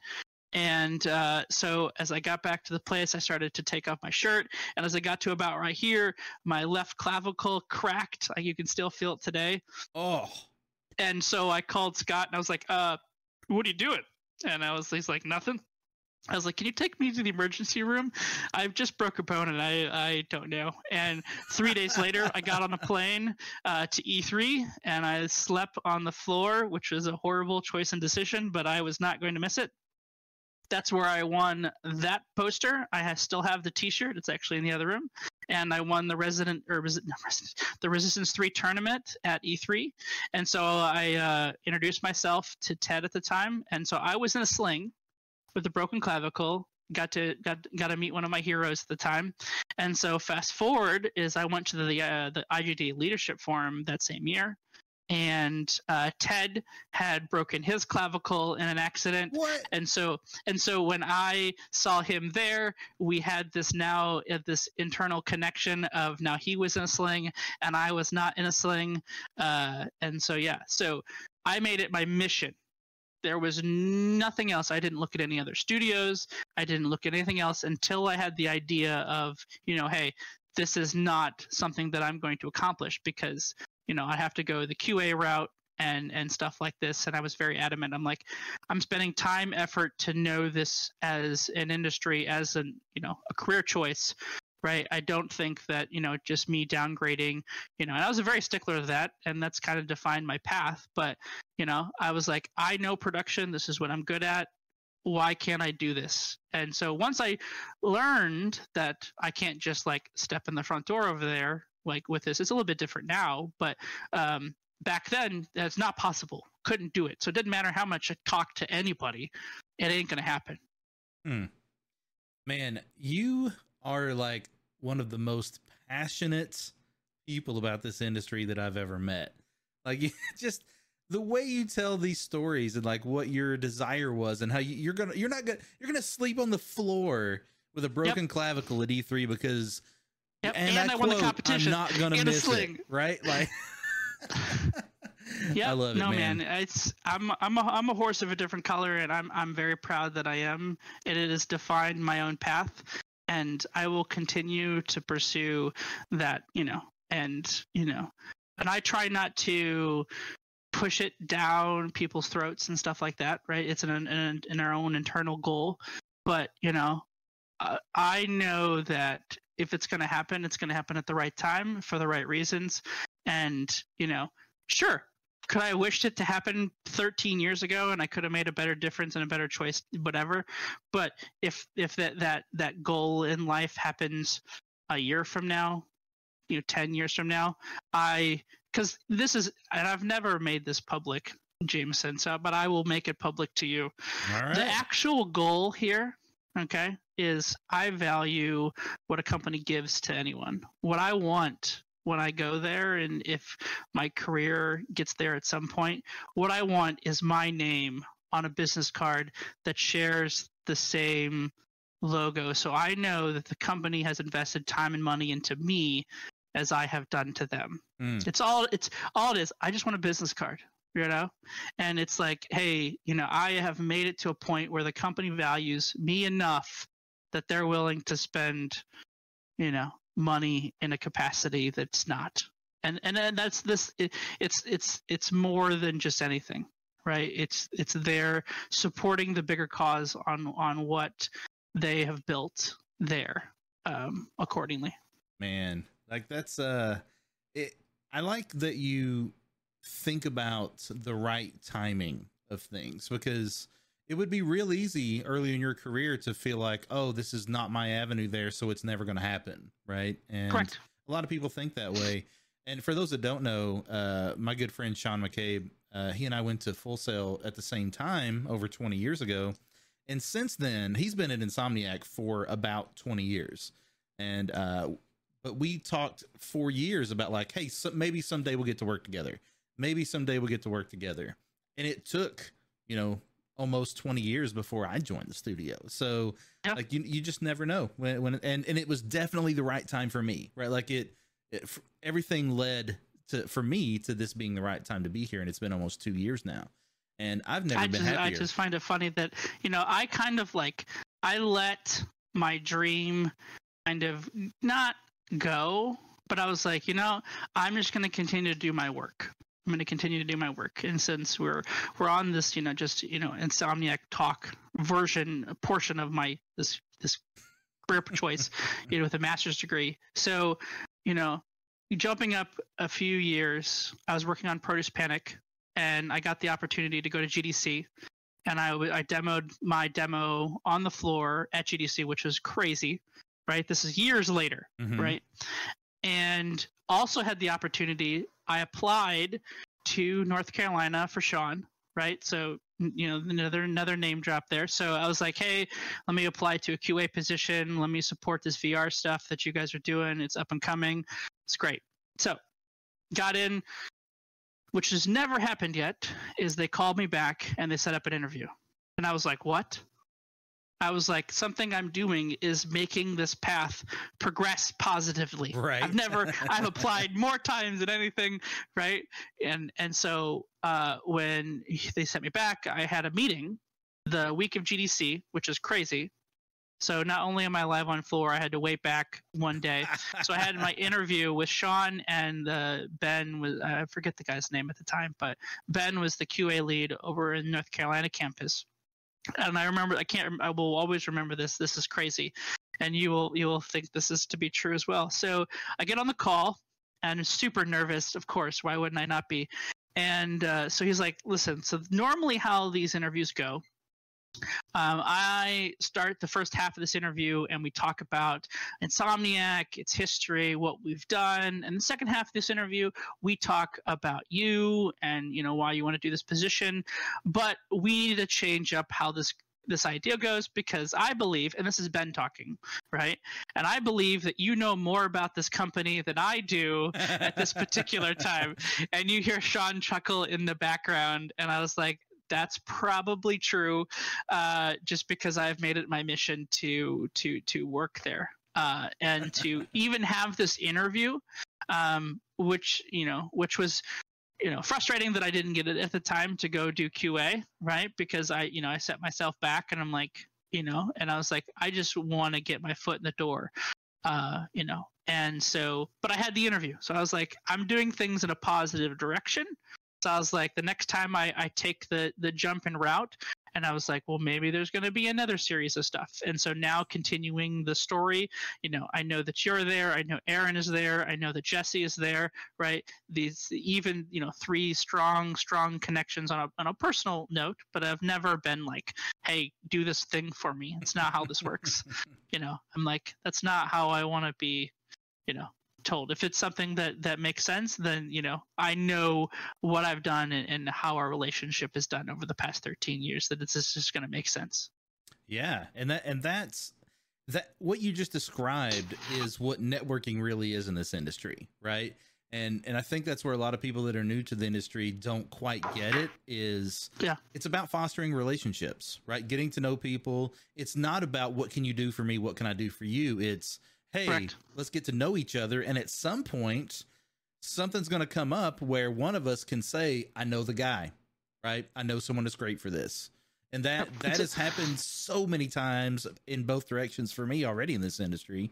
And so as I got back to the place, I started to take off my shirt. And as I got to about right here, my left clavicle cracked. You can still feel it today. Oh. And so I called Scott and I was like, what are you doing? And he's like, nothing. I was like, can you take me to the emergency room? I've just broke a bone and I don't know. And 3 days later, I got on a plane to E3 and I slept on the floor, which was a horrible choice and decision, but I was not going to miss it. That's where I won that poster. I still have the T-shirt. It's actually in the other room. And I won the Resistance 3 tournament at E3. And so I introduced myself to Ted at the time. And so I was in a sling with a broken clavicle. Got to meet one of my heroes at the time. And so fast forward is I went to the IGDA leadership forum that same year. And Ted had broken his clavicle in an accident. What? And so when I saw him there, we had this internal connection of now he was in a sling and I was not in a sling. And so, yeah, so I made it my mission. There was nothing else. I didn't look at any other studios. I didn't look at anything else until I had the idea of, you know, hey, this is not something that I'm going to accomplish because – you know, I have to go the QA route and stuff like this. And I was very adamant. I'm like, I'm spending time, effort to know this as an industry, as a career choice, right? I don't think that, you know, just me downgrading, you know, and I was a very stickler of that. And that's kind of defined my path. But, you know, I was like, I know production. This is what I'm good at. Why can't I do this? And so once I learned that I can't just like step in the front door over there, like with this, it's a little bit different now, but back then that's not possible. couldn't do it. So it didn't matter how much I talked to anybody, it ain't gonna happen. Hmm. Man, you are like one of the most passionate people about this industry that I've ever met. Like, you just, the way you tell these stories and like what your desire was and how you, you're gonna sleep on the floor with a broken clavicle at E3 because and I won the competition. I'm not gonna miss it, right? Like, yeah, I love it. No, man, it's I'm a horse of a different color, and I'm very proud that I am, and it has defined my own path, and I will continue to pursue that, and I try not to push it down people's throats and stuff like that, right? It's an our own internal goal, but I know that if it's going to happen, it's going to happen at the right time for the right reasons, and sure, could I have wished it to happen 13 years ago and I could have made a better difference and a better choice, whatever, but if that goal in life happens a year from now, 10 years from now, because this is, and I've never made this public, Jameson, but I will make it public to you. All right. The actual goal here, okay, is I value what a company gives to anyone. What I want when I go there, and if my career gets there at some point, what I want is my name on a business card that shares the same logo. So I know that the company has invested time and money into me as I have done to them. Mm. It's all it is. I just want a business card, and it's like, hey, I have made it to a point where the company values me enough that they're willing to spend, money in a capacity that's not. And that's this, it's more than just anything, right? It's they're supporting the bigger cause on what they have built there, accordingly. Man, like that's, I like that you think about the right timing of things, because it would be real easy early in your career to feel like, oh, this is not my avenue there, so it's never going to happen, right? And correct. A lot of people think that way. And for those that don't know, my good friend Sean McCabe, he and I went to Full Sail at the same time over 20 years ago. And since then, he's been at Insomniac for about 20 years. And but we talked for years about like, hey, maybe someday we'll get to work together. Maybe someday we'll get to work together. And it took, almost 20 years before I joined the studio. So yeah, like you just never know when, and it was definitely the right time for me, right? Like everything led to, for me, to this being the right time to be here. And it's been almost 2 years now. And I've never been happier. I just find it funny that, I kind of like, I let my dream kind of not go, but I was like, I'm just going to continue to do my work. I'm going to continue to do my work. And since we're on this, Insomniac Talk portion of my, this career choice, with a master's degree. So, jumping up a few years, I was working on Produce Panic, and I got the opportunity to go to GDC, and I demoed my demo on the floor at GDC, which was crazy, right? This is years later, mm-hmm. right? And also had the opportunity, I applied to North Carolina for Sean, right? So, another name drop there. So I was like, hey, let me apply to a QA position. Let me support this VR stuff that you guys are doing. It's up and coming. It's great. So got in. Which has never happened yet, is they called me back and they set up an interview. And I was like, what? I was like, something I'm doing is making this path progress positively. Right. I've applied more times than anything, right? And so when they sent me back, I had a meeting the week of GDC, which is crazy. So not only am I live on floor, I had to wait back one day. So I had my interview with Sean and Ben was, I forget the guy's name at the time, but Ben was the QA lead over in North Carolina campus. And I remember, I will always remember this. This is crazy. And you will think this is to be true as well. So I get on the call and I'm super nervous. Of course, why wouldn't I not be? And so he's like, listen, so normally how these interviews go I start the first half of this interview and we talk about Insomniac, its history, what we've done. And the second half of this interview, we talk about you and, you know, why you want to do this position. But we need to change up how this idea goes, because I believe, and this is Ben talking, right? And I believe that you know more about this company than I do at this particular time. And you hear Sean chuckle in the background. And I was like, that's probably true, just because I've made it my mission to work there and to even have this interview, which was, frustrating that I didn't get it at the time to go do QA, right? Because I set myself back and I'm like, and I was like, I just want to get my foot in the door, And so, but I had the interview. So I was like, I'm doing things in a positive direction. So I was like, the next time I take the jump and route, and I was like, well, maybe there's going to be another series of stuff. And so now continuing the story, I know that you're there. I know Aaron is there. I know that Jesse is there, right? These even, three strong connections on a personal note, but I've never been like, hey, do this thing for me. It's not how this works. I'm like, that's not how I want to be, told. If it's something that makes sense, then I know what I've done and how our relationship is done over the past 13 years, that it's just going to make sense. Yeah, and that's what you just described is what networking really is in this industry, right? And I think that's where a lot of people that are new to the industry don't quite get it. It's about fostering relationships, right? Getting to know people. It's not about what can you do for me, what can I do for you. It's hey, correct. Let's get to know each other. And at some point, something's going to come up where one of us can say, I know the guy, right? I know someone that's great for this. And that has happened so many times in both directions for me already in this industry.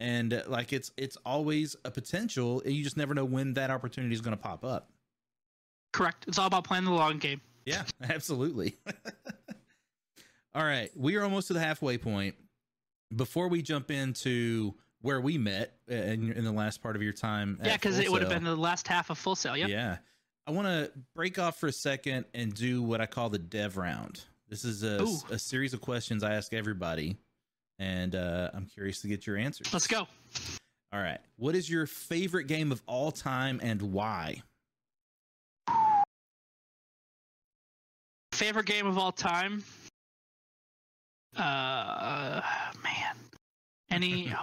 And like, it's always a potential. And you just never know when that opportunity is going to pop up. Correct. It's all about playing the long game. Yeah, absolutely. All right. We are almost to the halfway point. Before we jump into where we met in the last part of your time. Yeah, because it would have been the last half of Full Sail. Yep. Yeah. I want to break off for a second and do what I call the dev round. This is a series of questions I ask everybody, and I'm curious to get your answers. Let's go. All right. What is your favorite game of all time and why? Favorite game of all time?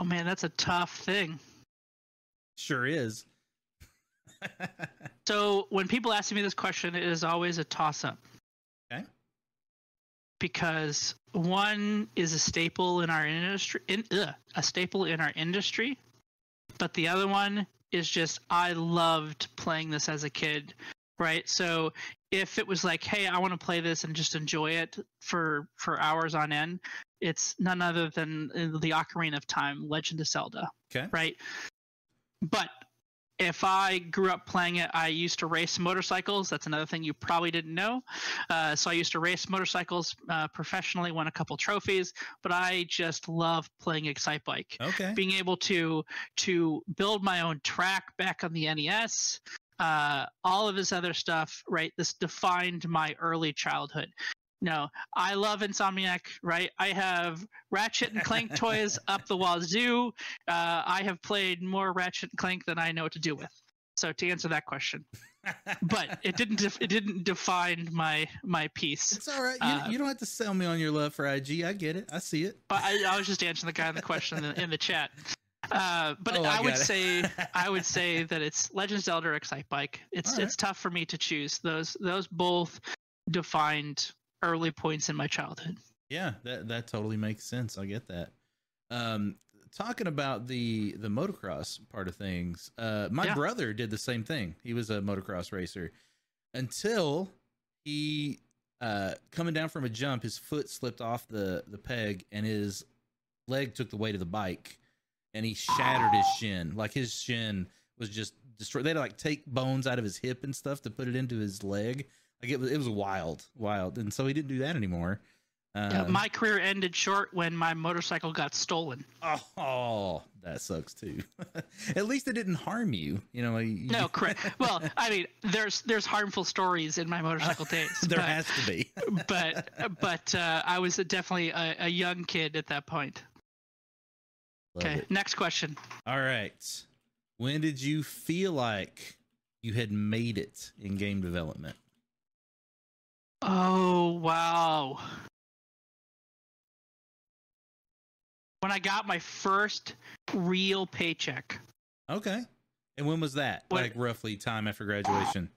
Man. That's a tough thing. Sure is. So when people ask me this question, it is always a toss-up. Okay. Because one is a staple in our industry, but the other one is just I loved playing this as a kid, right? So if it was like, hey, I want to play this and just enjoy it for hours on end, it's none other than the Ocarina of Time, Legend of Zelda. Okay. Right? But if I grew up playing it, I used to race motorcycles. That's another thing you probably didn't know. So I used to race motorcycles professionally, won a couple trophies, but I just love playing Excitebike. Okay. Being able to build my own track back on the NES, all of his other stuff, right? This defined my early childhood. No, I love Insomniac, right? I have Ratchet and Clank toys up the wazoo. I have played more Ratchet and Clank than I know what to do with. So to answer that question, but it didn't define my piece. It's all right. You don't have to sell me on your love for IG. I get it. I see it. But I was just answering the guy in the question in the chat. But I would say that it's Legend of Zelda or Excitebike. It's tough for me to choose. Those both defined early points in my childhood. Yeah, that totally makes sense. I get that. Talking about the motocross part of things, my brother did the same thing. He was a motocross racer until he coming down from a jump, his foot slipped off the peg and his leg took the weight of the bike. And he shattered his shin. Like his shin was just destroyed. They had to like take bones out of his hip and stuff to put it into his leg. Like it was wild. And so he didn't do that anymore. My career ended short when my motorcycle got stolen. Oh, that sucks too. At least it didn't harm you. You know. No, correct. Well, I mean, there's harmful stories in my motorcycle days. There has to be. but I was definitely a young kid at that point. Love it. Next question. All right. When did you feel like you had made it in game development? Oh, wow. When I got my first real paycheck. Okay. And when was that? Like roughly time after graduation?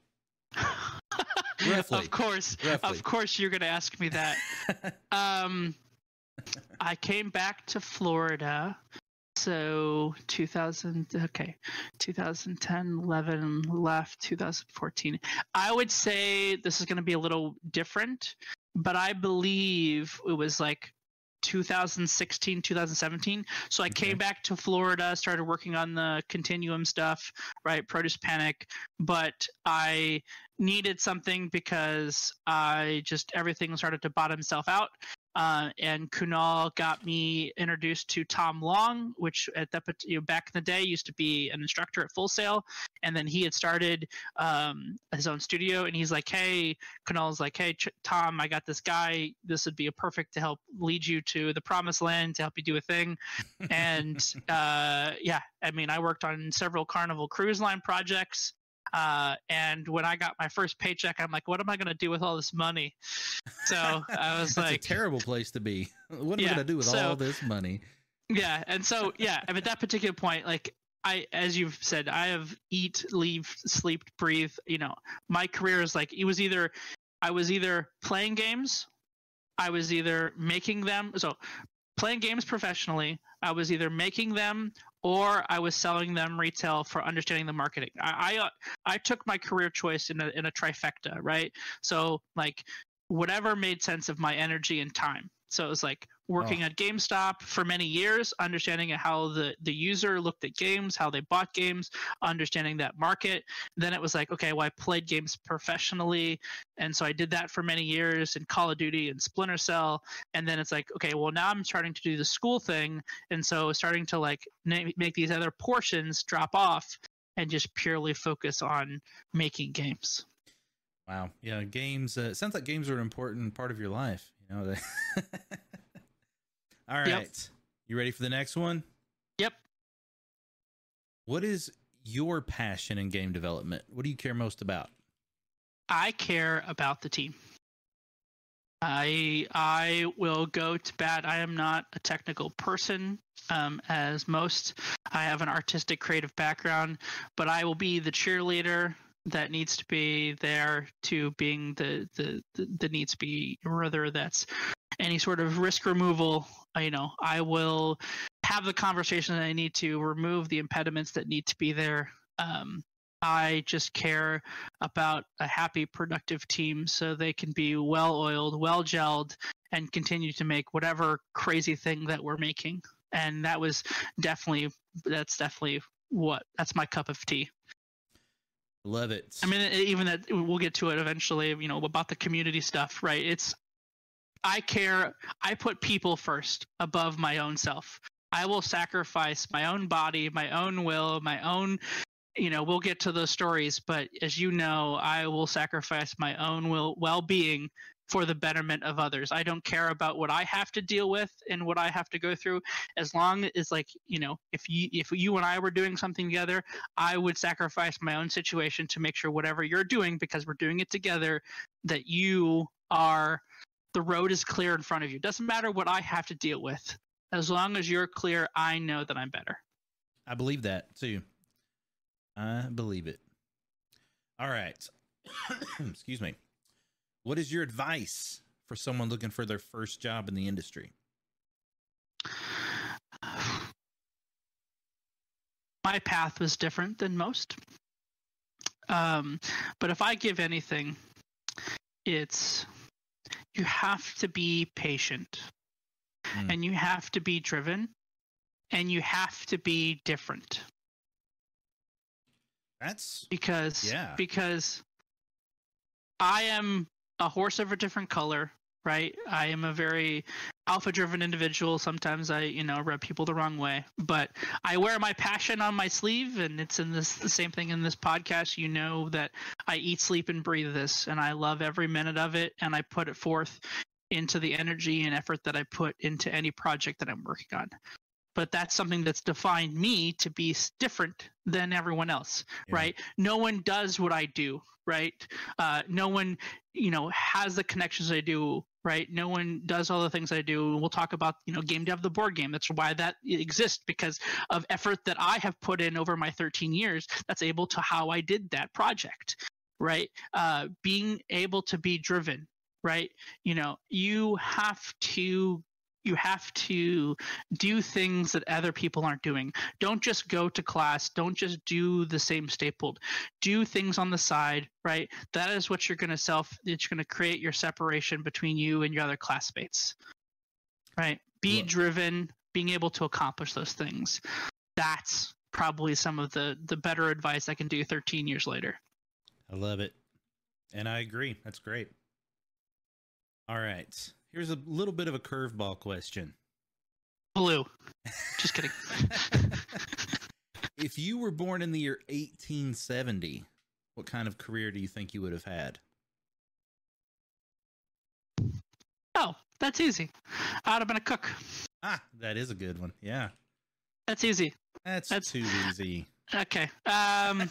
Roughly. Of course you're going to ask me that. I came back to Florida. So 2010, 11, left 2014. I would say this is going to be a little different, but I believe it was like 2016, 2017. So I came back to Florida, started working on the Continuum stuff, right? Produce Panic. But I needed something because I just, everything started to bottom itself out. And Kunal got me introduced to Tom Long, which at that, back in the day used to be an instructor at Full Sail, and then he had started his own studio. And he's like, "Hey," Kunal's like, "Hey, Tom, I got this guy. This would be a perfect to help lead you to the promised land, to help you do a thing." And yeah, I mean, I worked on several Carnival Cruise Line projects. And when I got my first paycheck, I'm like, what am I going to do with all this money? So I was like, a terrible place to be. What am I going to do with all this money? Yeah. And so, yeah, at that particular point, like as you've said, I have eat, leave, sleep, breathe, you know, my career is like, I was either playing games. I was either making them. So playing games professionally, I was either making them or I was selling them retail for understanding the marketing. I took my career choice in a trifecta, right? So like whatever made sense of my energy and time. So it was like working at GameStop for many years, understanding how the user looked at games, how they bought games, understanding that market. Then it was like, okay, well, I played games professionally. And so I did that for many years in Call of Duty and Splinter Cell. And then it's like, okay, well, now I'm starting to do the school thing. And so starting to like make these other portions drop off and just purely focus on making games. Wow. Yeah. Games. It sounds like games are an important part of your life. You know, all right. Yep. You ready for the next one? Yep. What is your passion in game development? What do you care most about? I care about the team. I will go to bat. I am not a technical person, as most. I have an artistic creative background, but I will be the cheerleader that needs to be there to being the needs to be, whether that's any sort of risk removal. You know, I will have the conversation that I need to remove the impediments that need to be there. I just care about a happy, productive team so they can be well-oiled, well-gelled, and continue to make whatever crazy thing that we're making. And that was definitely, that's my cup of tea. Love it. I mean, even that, we'll get to it eventually, you know, about the community stuff, right? I care. I put people first above my own self. I will sacrifice my own body, my own will, my own, you know, we'll get to those stories, but as you know, I will sacrifice my own well-being for the betterment of others. I don't care about what I have to deal with and what I have to go through. As long as, like, you know, if you and I were doing something together, I would sacrifice my own situation to make sure whatever you're doing, because we're doing it together, that the road is clear in front of you. Doesn't matter what I have to deal with. As long as you're clear, I know that I'm better. I believe that too. I believe it. All right. Excuse me. What is your advice for someone looking for their first job in the industry? My path was different than most. But if I give anything, it's you have to be patient and you have to be driven and you have to be different. That's because I am a horse of a different color. right? I am a very alpha-driven individual. Sometimes I, rub people the wrong way, but I wear my passion on my sleeve, and it's in this the same thing in this podcast. You know that I eat, sleep, and breathe this, and I love every minute of it, and I put it forth into the energy and effort that I put into any project that I'm working on. But that's something that's defined me to be different than everyone else, right? No one does what I do, right? No one, has the connections I do, right? No one does all the things I do. We'll talk about, game dev, the board game. That's why that exists, because of effort that I have put in over my 13 years. That's able to how I did that project, right? Being able to be driven, right? You have to do things that other people aren't doing. Don't just go to class. Don't just do the same stapled. Do things on the side, right? That is what you're going to it's going to create your separation between you and your other classmates, right? Be driven, being able to accomplish those things. That's probably some of the better advice I can do 13 years later. I love it. And I agree. That's great. All right. Here's a little bit of a curveball question. Blue. Just kidding. If you were born in the year 1870, what kind of career do you think you would have had? Oh, that's easy. I would have been a cook. Ah, that is a good one. Yeah. That's easy. That's too easy. Okay. No,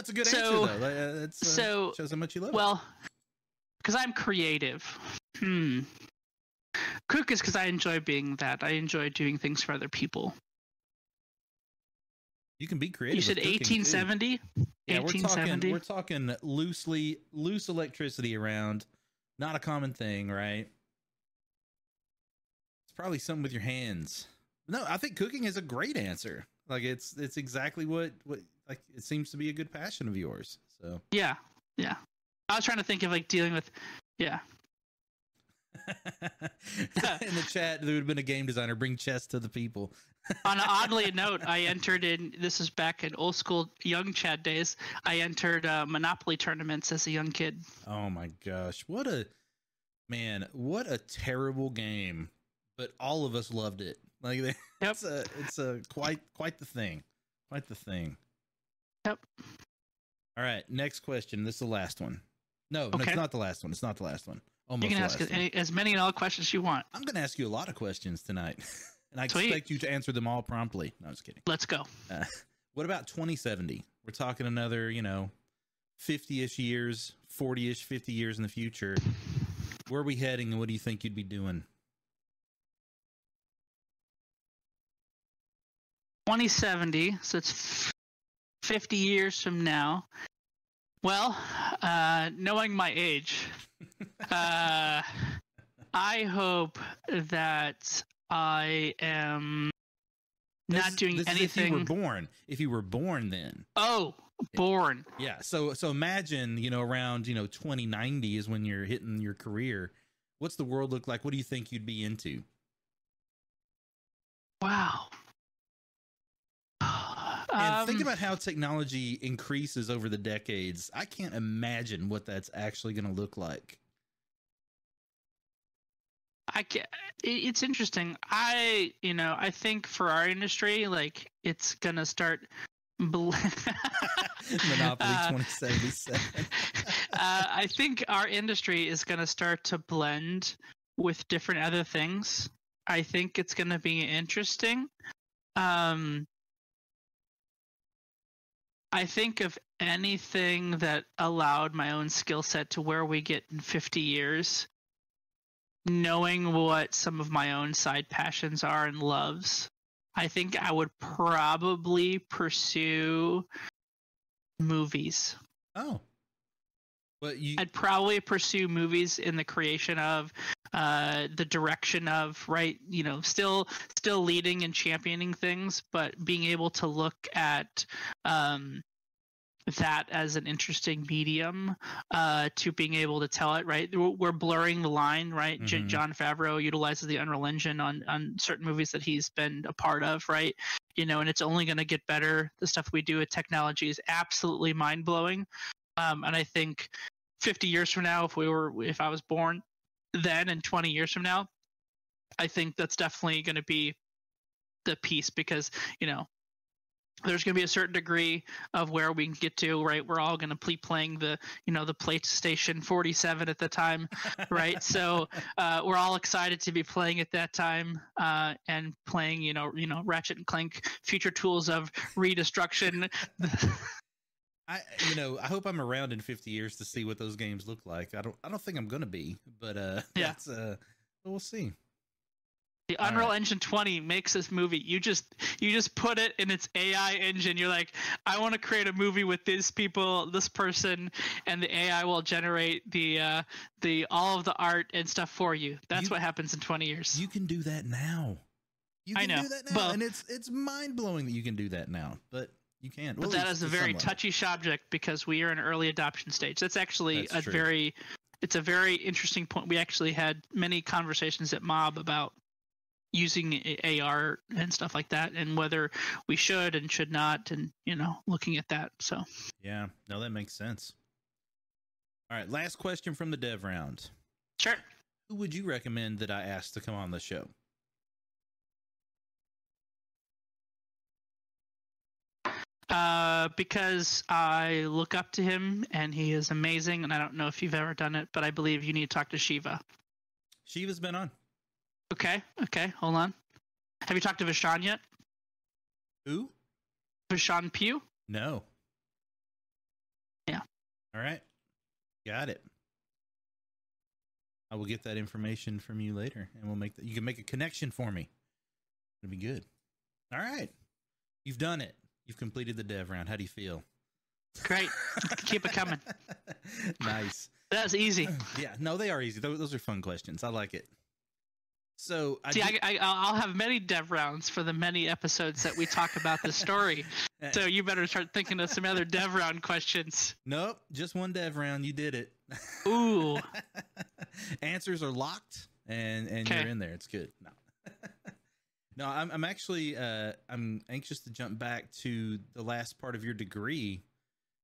it's a good answer, though. Shows how much you love it. Because I'm creative. Cook is because I enjoy being that. I enjoy doing things for other people. You can be creative. You said 1870? Yeah, we're talking loose electricity around. Not a common thing, right? It's probably something with your hands. No, I think cooking is a great answer. Like it's exactly what it seems to be a good passion of yours. So yeah. I was trying to think of dealing with, In the chat, there would have been a game designer. Bring chess to the people. On an oddly note, I entered in. This is back in old school young Chad days. I entered Monopoly tournaments as a young kid. Oh my gosh! What a terrible game! But all of us loved it. It's quite the thing. Quite the thing. Yep. All right. Next question. This is the last one. No, it's not the last one. It's not the last one. Almost you can ask as many and all questions you want. I'm going to ask you a lot of questions tonight, and I expect you to answer them all promptly. No, I'm just kidding. Let's go. What about 2070? We're talking another, 50-ish years, 40-ish, 50 years in the future. Where are we heading, and what do you think you'd be doing? 2070, so it's 50 years from now. Well, knowing my age, I hope that I am not doing anything. If you were born then. Oh, born. Yeah. So imagine, around, 2090 is when you're hitting your career. What's the world look like? What do you think you'd be into? Wow. And think about how technology increases over the decades. I can't imagine what that's actually going to look like. It's interesting. I think for our industry, it's going to start. Monopoly 2077. I think our industry is going to start to blend with different other things. I think it's going to be interesting. I think of anything that allowed my own skill set to where we get in 50 years, knowing what some of my own side passions are and loves, I think I would probably pursue movies. Oh. I'd probably pursue movies in the creation of, the direction of, right, still leading and championing things, but being able to look at that as an interesting medium to being able to tell it, right? We're blurring the line, right? Mm-hmm. Jon Favreau utilizes the Unreal Engine on certain movies that he's been a part of, right? And it's only going to get better. The stuff we do with technology is absolutely mind-blowing. And I think 50 years from now, if I was born then and 20 years from now, I think that's definitely going to be the piece, because, you know, there's going to be a certain degree of where we can get to, right? We're all going to be playing the, you know, the PlayStation 47 at the time, right? So we're all excited to be playing at that time and playing, you know, Ratchet and Clank, Future Tools of Redestruction. I hope I'm around in 50 years to see what those games look like. I don't think I'm going to be, but yeah. That's, we'll see. The Unreal Engine 20 makes this movie. You just put it in its AI engine. You're like, I want to create a movie with these people, this person, and the AI will generate the all of the art and stuff for you. That's what happens in 20 years. You can do that now. Do that now, well, and it's mind-blowing that you can do that now. But you can't. Well, but that is a very touchy subject because we are in early adoption stage. It's a very interesting point. We actually had many conversations at Mob about using AR and stuff like that, and whether we should and should not, and, you know, looking at that. So yeah, no, that makes sense. All right, last question from the dev round. Sure. Who would you recommend that I ask to come on the show? Because I look up to him and he is amazing, and I don't know if you've ever done it, but I believe you need to talk to Shiva. Shiva's been on. Okay, hold on. Have you talked to Vashon yet? Who? Vashon Pugh? No. Yeah. All right. Got it. I will get that information from you later, and we'll make that. You can make a connection for me. It'll be good. All right. You've done it. You've completed the dev round. How do you feel? Great. Keep it coming. Nice. That's easy. Yeah. No, they are easy. Those are fun questions. I like it. So I'll have many dev rounds for the many episodes that we talk about this story. So you better start thinking of some other dev round questions. Nope, just one dev round. You did it. Ooh. Answers are locked, and you're in there. It's good. No, no, I'm actually I'm anxious to jump back to the last part of your degree.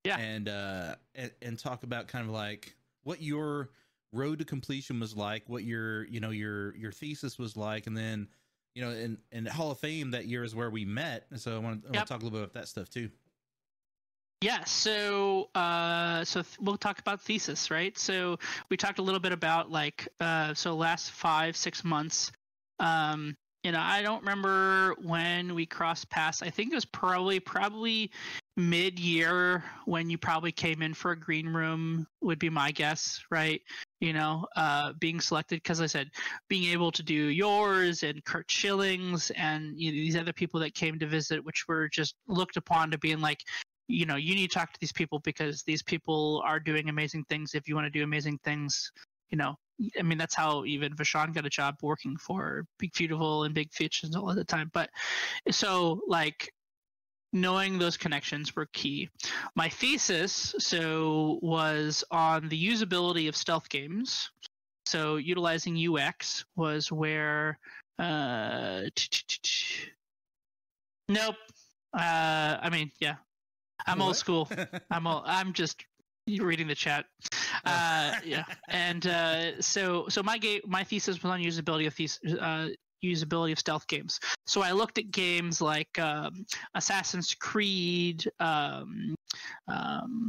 Yeah, and talk about kind of like what your road to completion was like, what your thesis was like, and then, you know, in Hall of Fame that year is where we met. So I want to talk a little bit about that stuff too. Yeah. So, we'll talk about thesis, right? So we talked a little bit about like, last 5-6 months, you know, I don't remember when we crossed paths. I think it was probably mid-year when you probably came in for a green room would be my guess, right? You know, being selected, because I said being able to do yours and Kurt Schilling's and, you know, these other people that came to visit, which were just looked upon to being like, you know, you need to talk to these people because these people are doing amazing things. If you want to do amazing things, you know, I mean, that's how even Vashon got a job working for Big Beautiful and Big Fish all at the time. But so like knowing those connections were key. My thesis was on the usability of stealth games. So utilizing UX was where nope. I mean, yeah. I'm old school. I'm just reading the chat. Yeah. And so my thesis was on usability of stealth games. So I looked at games like Assassin's Creed,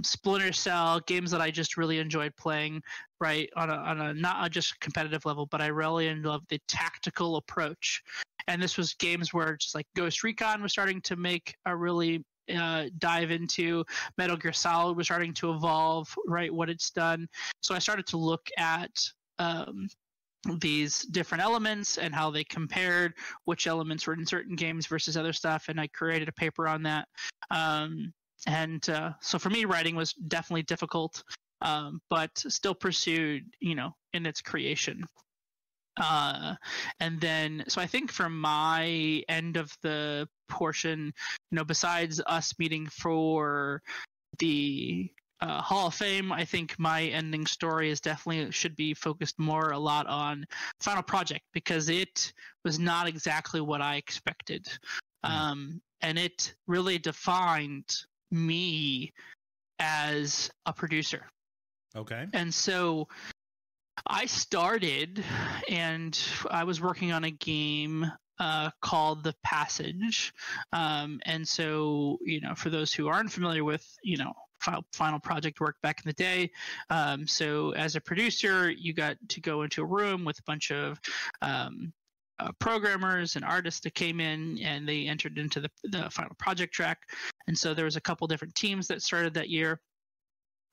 Splinter Cell, games that I just really enjoyed playing, right, on a not just competitive level, but I really loved the tactical approach. And this was games where just like Ghost Recon was starting to make a really dive into, Metal Gear Solid was starting to evolve, right, what it's done. So I started to look at these different elements and how they compared, which elements were in certain games versus other stuff, and I created a paper on that. So for me, writing was definitely difficult, but still pursued, you know, in its creation. And then, so I think from my end of the portion, you know, besides us meeting for the Hall of Fame, I think my ending story is definitely should be focused more a lot on final project, because it was not exactly what I expected. And it really defined me as a producer. Okay. And so I started, and I was working on a game called The Passage. And so, you know, for those who aren't familiar with, you know, final project work back in the day. So as a producer, you got to go into a room with a bunch of programmers and artists that came in, and they entered into the final project track. And so there was a couple different teams that started that year.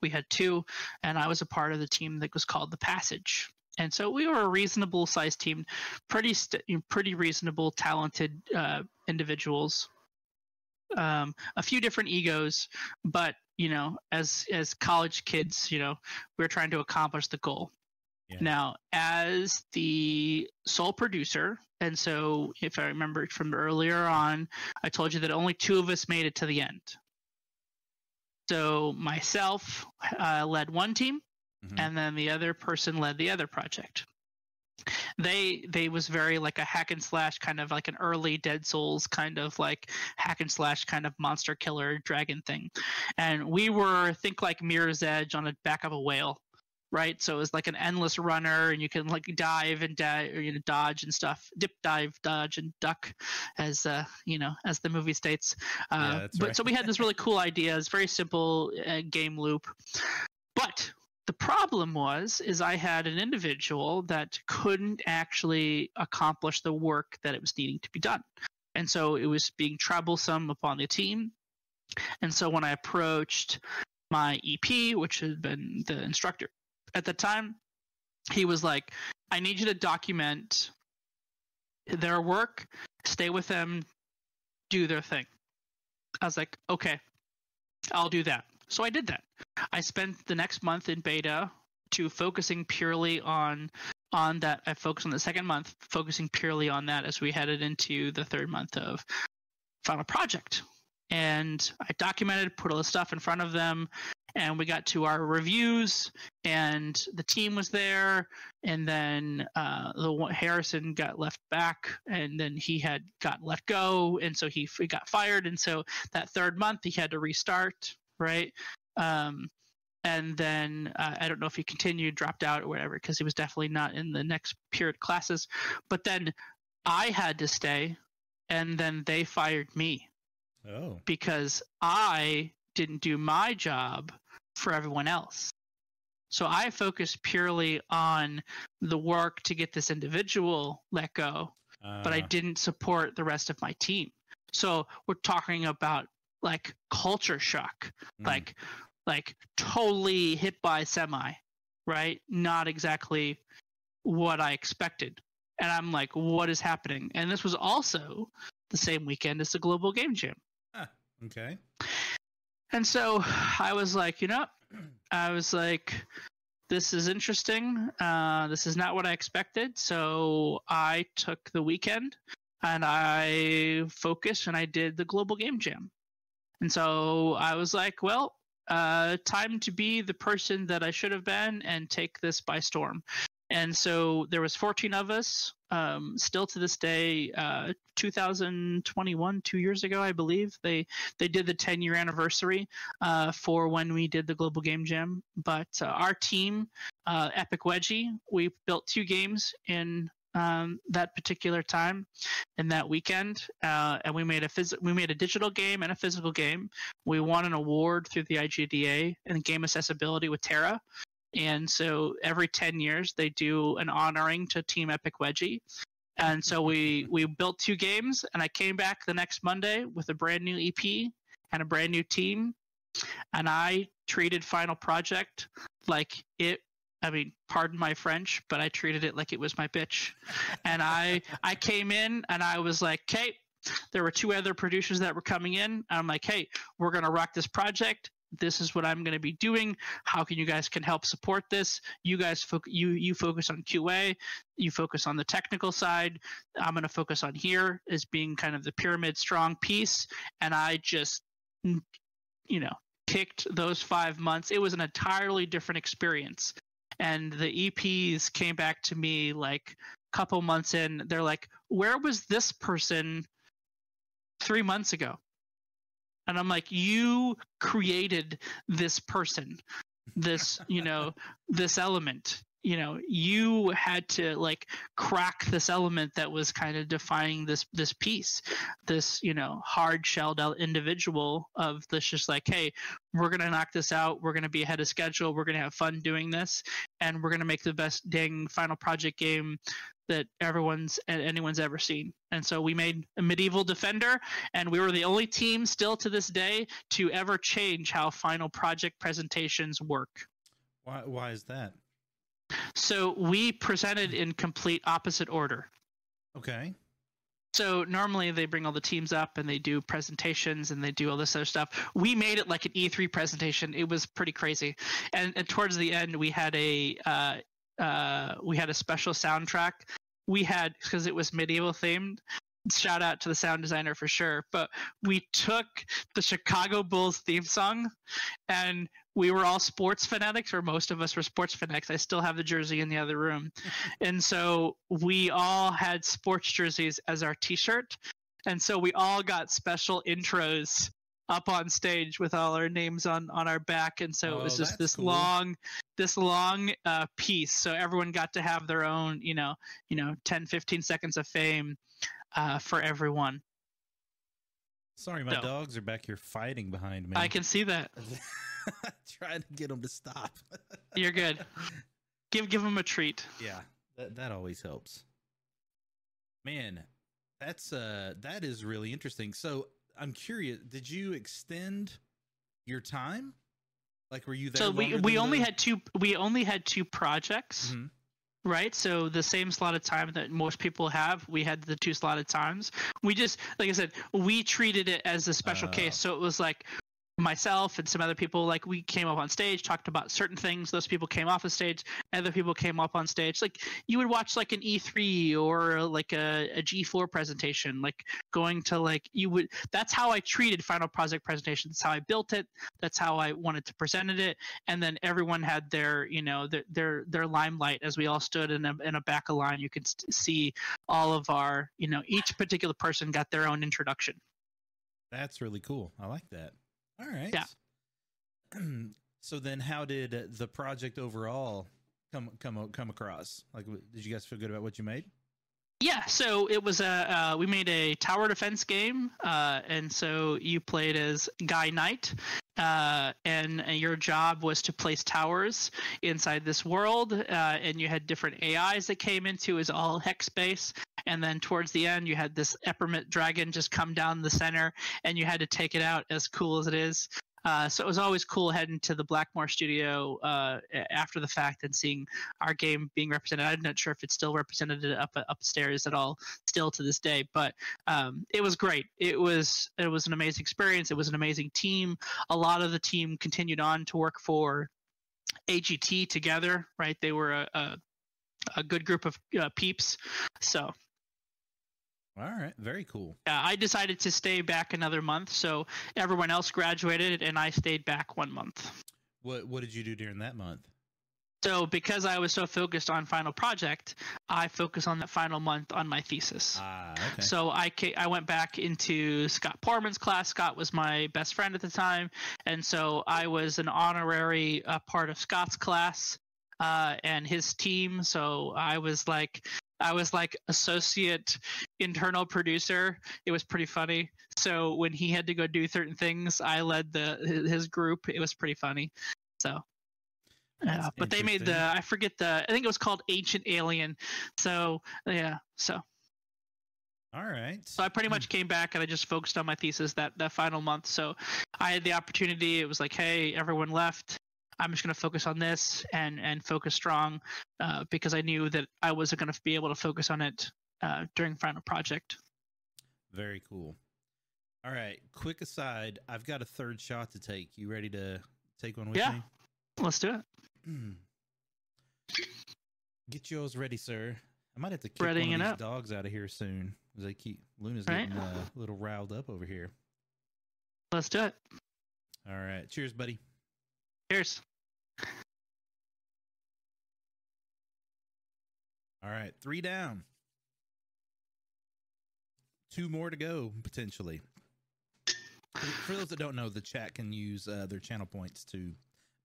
We had two, and I was a part of the team that was called The Passage. And so we were a reasonable sized team, pretty reasonable, talented individuals, a few different egos, but you know, as college kids, you know, we're trying to accomplish the goal. Yeah. Now, as the sole producer, and so if I remember from earlier on, I told you that only two of us made it to the end. So myself led one team, mm-hmm. and then the other person led the other project. They was very like a hack and slash, kind of like an early Dead Souls kind of like hack and slash kind of monster killer dragon thing. And we were, think like Mirror's Edge on the back of a whale, right? So it was like an endless runner, and you can like dive and dodge and stuff, dip, dive, dodge, and duck, as you know, as the movie states. Yeah, that's but right. So we had this really cool idea. It's very simple game loop, but the problem was I had an individual that couldn't actually accomplish the work that it was needing to be done. And so it was being troublesome upon the team. And so when I approached my EP, which had been the instructor at the time, he was like, I need you to document their work, stay with them, do their thing. I was like, okay, I'll do that. So I did that. I spent the next month in beta focusing purely on that. I focused on the second month, focusing purely on that as we headed into the third month of final project. And I documented, put all the stuff in front of them, and we got to our reviews, and the team was there, and then Harrison got left back, and then he had got let go, and so he got fired, and so that third month he had to restart. Right. And then I don't know if he continued, dropped out or whatever, because he was definitely not in the next period classes. But then I had to stay, and then they fired me. Oh. Because I didn't do my job for everyone else. So I focused purely on the work to get this individual let go, but I didn't support the rest of my team. So we're talking about like culture shock, like totally hit by semi, right? Not exactly what I expected. And I'm like, what is happening? And this was also the same weekend as the Global Game Jam. Huh. Okay. And so I was like, you know, this is interesting. This is not what I expected. So I took the weekend and I focused and I did the Global Game Jam. And so I was like, well, time to be the person that I should have been and take this by storm. And so there was 14 of us, still to this day, 2021, 2 years ago, I believe, they did the 10-year anniversary for when we did the Global Game Jam. But our team, Epic Wedgie, we built two games in that particular time and that weekend, and we made a digital game and a physical game. We won an award through the IGDA and game accessibility with Terra. And so every 10 years they do an honoring to Team Epic Wedgie. And so we built two games, and I came back the next Monday with a brand new EP and a brand new team, and I treated Final Project like pardon my French, but I treated it like it was my bitch. And I came in and I was like, hey, there were two other producers that were coming in. I'm like, hey, we're going to rock this project. This is what I'm going to be doing. How can you guys can help support this? You guys, you focus on QA. You focus on the technical side. I'm going to focus on here as being kind of the pyramid strong piece. And I just, you know, kicked those 5 months. It was an entirely different experience. And the EPs came back to me like a couple months in. They're like, where was this person 3 months ago? And I'm like, you created this person, this, you know, this element. you know, you had to like crack this element that was kind of defining this piece, this, you know, hard-shelled individual of this just like, hey, we're going to knock this out. We're going to be ahead of schedule. We're going to have fun doing this. And we're going to make the best dang final project game that anyone's ever seen. And so we made a Medieval Defender, and we were the only team still to this day to ever change how final project presentations work. Why is that? So we presented in complete opposite order. Okay. So normally they bring all the teams up and they do presentations and they do all this other stuff. We made it like an E3 presentation. It was pretty crazy. And towards the end, we had a special soundtrack. We had, because it was medieval themed, shout out to the sound designer for sure, but we took the Chicago Bulls theme song, and we were all sports fanatics, or most of us were sports fanatics. I still have the jersey in the other room. And so we all had sports jerseys as our t-shirt. And so we all got special intros up on stage with all our names on our back. And so it was just this cool. long piece. So everyone got to have their own, you know, 10, 15 seconds of fame for everyone. Sorry, my dogs are back here fighting behind me. I can see that. Trying to get them to stop. You're good. Give them a treat. Yeah, that always helps. Man, that is really interesting. So I'm curious, did you extend your time? Like, were you there? So we only had two projects. Mm-hmm. Right, so the same slotted time that most people have, we had the two slotted times. We just, like I said, we treated it as a special case. So it was like myself and some other people, like we came up on stage, talked about certain things. Those people came off the stage, other people came up on stage. Like you would watch like an E3 or like a G4 presentation, like going to like you would. That's how I treated final project presentations. That's how I built it. That's how I wanted to present it. And then everyone had their, you know, their limelight as we all stood in a back of line. You could see all of our, you know, each particular person got their own introduction. That's really cool. I like that. All right. Yeah. So then how did the project overall come across? Like, did you guys feel good about what you made? Yeah. So it was we made a tower defense game. And so you played as Guy Knight. And your job was to place towers inside this world. And you had different AIs that came into is all hex base. And then towards the end, you had this Eppermint dragon just come down the center, and you had to take it out, as cool as it is. So it was always cool heading to the Blackmore studio after the fact and seeing our game being represented. I'm not sure if it's still represented upstairs at all still to this day, but it was great. It was an amazing experience. It was an amazing team. A lot of the team continued on to work for AGT together, right? They were a good group of peeps, so... All right. Very cool. I decided to stay back another month, so everyone else graduated, and I stayed back 1 month. What did you do during that month? So because I was so focused on final project, I focused on that final month on my thesis. Okay. So I went back into Scott Porman's class. Scott was my best friend at the time, and so I was an honorary part of Scott's class and his team, so I was like associate internal producer. It was pretty funny. So when he had to go do certain things, I led his group. It was pretty funny. So, but they made I think it was called Ancient Alien. So yeah. So. All right. So I pretty much came back and I just focused on my thesis that final month. So I had the opportunity. It was like, hey, everyone left. I'm just going to focus on this and focus strong because I knew that I wasn't going to be able to focus on it during final project. Very cool. All right. Quick aside. I've got a third shot to take. You ready to take one with me? Yeah. Let's do it. Get yours ready, sir. I might have to kick one of these dogs out of here soon. Because Luna's getting a little riled up over here. Let's do it. All right. Cheers, buddy. Cheers. All right, 3 down. 2 more to go, potentially. For those that don't know, the chat can use their channel points to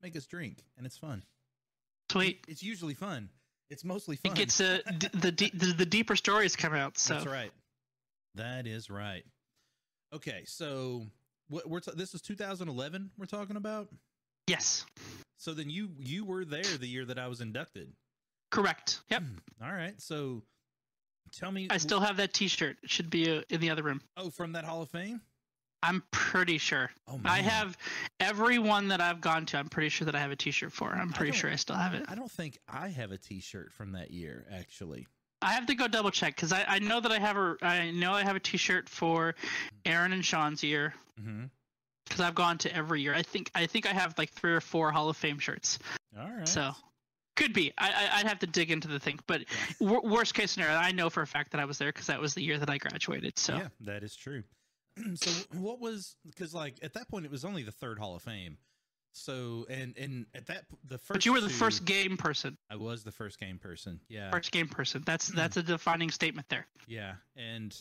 make us drink, and it's fun. Sweet. It's usually fun. It's mostly fun. It gets the deeper stories come out. So that's right. That is right. Okay, so this is 2011 we're talking about? Yes. So then you were there the year that I was inducted. Correct. Yep. All right. So tell me. I still have that T-shirt. It should be in the other room. Oh, from that Hall of Fame? I'm pretty sure. Oh, man. I have everyone that I've gone to. I'm pretty sure that I have a T-shirt for. I'm pretty sure I still have it. I don't think I have a T-shirt from that year, actually. I have to go double check because I know that I have a T-shirt for Aaron and Sean's year because I've gone to every year. I think I have like 3 or 4 Hall of Fame shirts. All right. So could be. I'd have to dig into the thing, but worst case scenario, I know for a fact that I was there because that was the year that I graduated. So yeah, that is true. So what was, because like at that point it was only the 3rd Hall of Fame. So and at that the first. But you were the first game person. I was the first game person. Yeah. First game person. That's a defining statement there. Yeah, and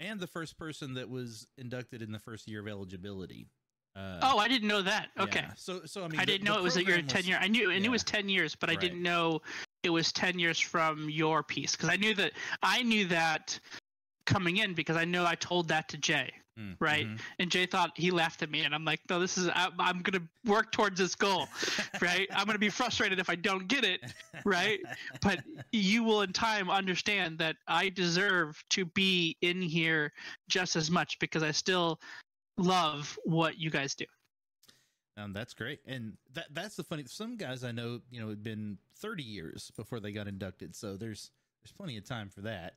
the first person that was inducted in the first year of eligibility. Oh, I didn't know that. Okay. Yeah. So I mean, I didn't know it was at your 10-year. I knew it was 10 years, but I didn't know it was 10 years from your piece because I knew that coming in because I know I told that to Jay. Right. And Jay thought he laughed at me and I'm like, no, this is, I'm going to work towards this goal. Right. I'm going to be frustrated if I don't get it. Right. But you will in time understand that I deserve to be in here just as much because I still love what you guys do. That's great. And that's the funny. Some guys I know, you know, it'd been 30 years before they got inducted. So there's plenty of time for that.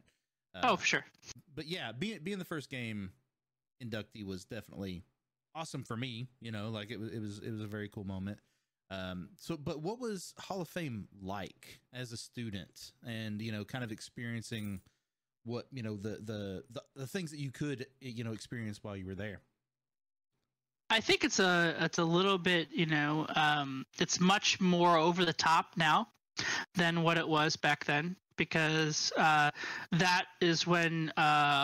Oh, for sure. But yeah, being the first game inductee was definitely awesome for me, you know, like it was a very cool moment. So but what was Hall of Fame like as a student and, you know, kind of experiencing what, you know, the things that you could, you know, experience while you were there? I think it's a little bit, you know, it's much more over the top now than what it was back then. Because that is when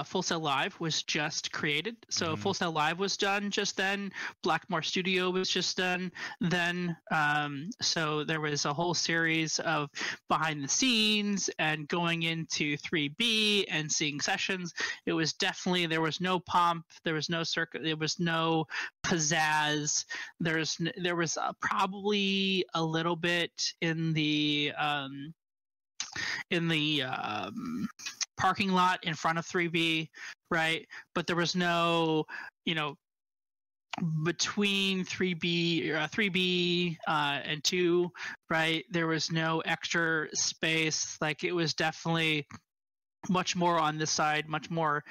Full Sail Live was just created. So Full Sail Live was done just then. Blackmore Studio was just done then. So there was a whole series of behind the scenes and going into 3B and seeing sessions. It was definitely, there was no pomp. There was no circuit. There was no pizzazz. There was probably a little bit in the parking lot in front of 3B, right? But there was no, you know, between 3B and 2, right? There was no extra space. Like it was definitely much more on this side, much more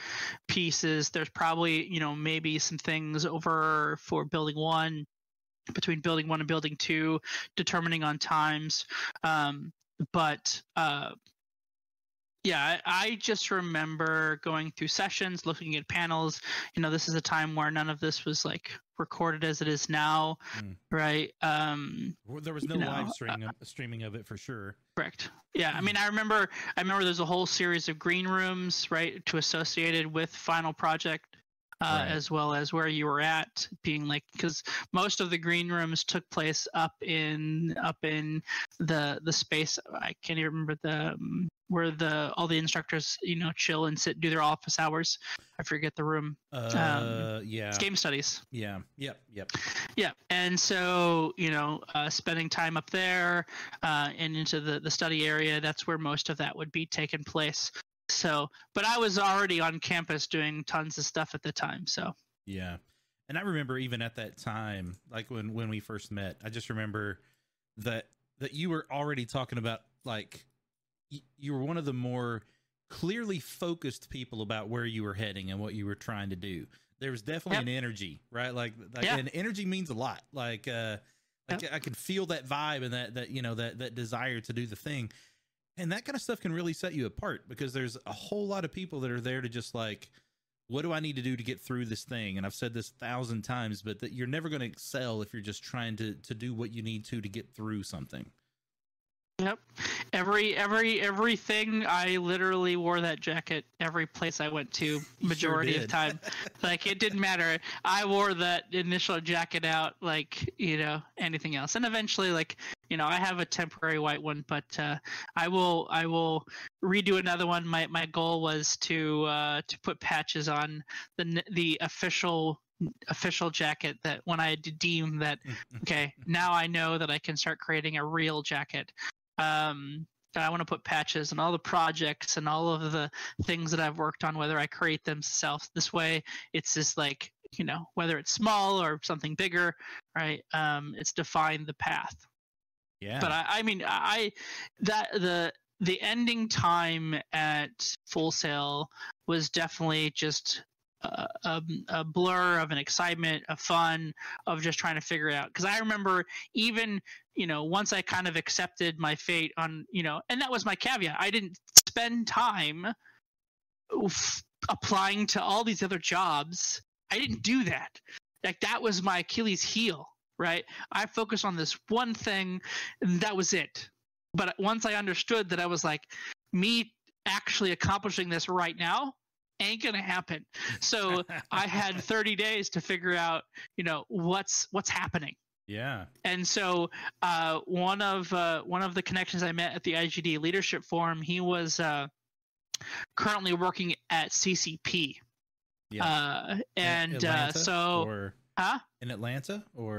pieces. There's probably, you know, maybe some things over for building 1, between building 1 and building 2, determining on times. Yeah, I just remember going through sessions, looking at panels. You know, this is a time where none of this was like recorded as it is now, right? Well, there was no live streaming of it for sure. Correct. Yeah, I mean, I remember there's a whole series of green rooms, right, to associated with final project. Right. As well as where you were at, being like, because most of the green rooms took place up in the space. I can't even remember where all the instructors, you know, chill and sit, do their office hours. I forget the room. Yeah. It's game studies. Yeah. Yep. Yeah. And so, you know, spending time up there and into the study area, that's where most of that would be taking place. So, but I was already on campus doing tons of stuff at the time. So, yeah. And I remember even at that time, like when we first met, I just remember that you were already talking about, like, you were one of the more clearly focused people about where you were heading and what you were trying to do. There was definitely an energy, right? Like and energy means a lot. Like I can feel that vibe and that, you know, that desire to do the thing. And that kind of stuff can really set you apart because there's a whole lot of people that are there to just like, what do I need to do to get through this thing? And I've said this 1,000 times, but that you're never going to excel if you're just trying to do what you need to get through something. Yep. Everything. I literally wore that jacket every place I went to, majority of time. Like, it didn't matter. I wore that initial jacket out, like, you know, anything else. And eventually, like, you know, I have a temporary white one, but I will redo another one. My goal was to put patches on the official jacket, that when I deem that, okay, now I know that I can start creating a real jacket. I want to put patches on all the projects and all of the things that I've worked on, whether I create them self. This way, it's just like, you know, whether it's small or something bigger, right? It's defined the path. Yeah. But I mean, the ending time at Full Sail was definitely just a blur of an excitement, of fun, of just trying to figure it out. Because I remember, even, you know, once I kind of accepted my fate on, you know, and that was my caveat. I didn't spend time applying to all these other jobs. I didn't do that. Like, that was my Achilles heel, right? I focused on this one thing, and that was it. But once I understood that, I was like, me actually accomplishing this right now ain't gonna happen. So I had 30 days to figure out, you know, what's happening. Yeah. And so one of the connections I met at the IGD Leadership Forum, he was currently working at CCP. Yeah. In Atlanta, or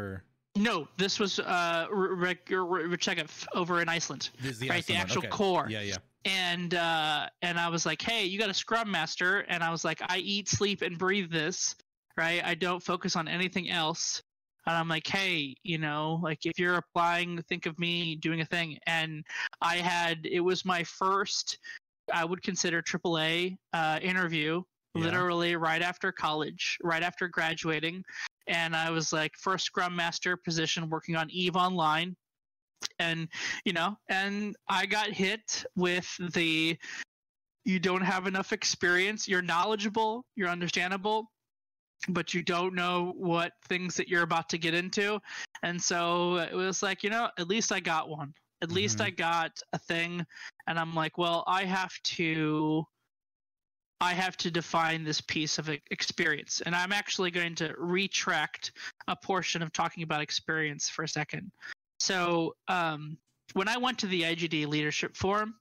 no, this was Rechev over in Iceland, right? The actual core. Yeah. And I was like, hey, you got a scrum master. And I was like, I eat, sleep, and breathe this, right? I don't focus on anything else. And I'm like, hey, you know, like, if you're applying, think of me doing a thing. And it was my first, I would consider, AAA interview, literally right after college, right after graduating. And I was like, first scrum master position, working on EVE Online. And, you know, and I got hit with the, you don't have enough experience. You're knowledgeable, you're understandable, but you don't know what things that you're about to get into. And so it was like, you know, at least I got one. At least I got a thing. And I'm like, well, I have to define this piece of experience. And I'm actually going to retract a portion of talking about experience for a second. So when I went to the IGD Leadership Forum,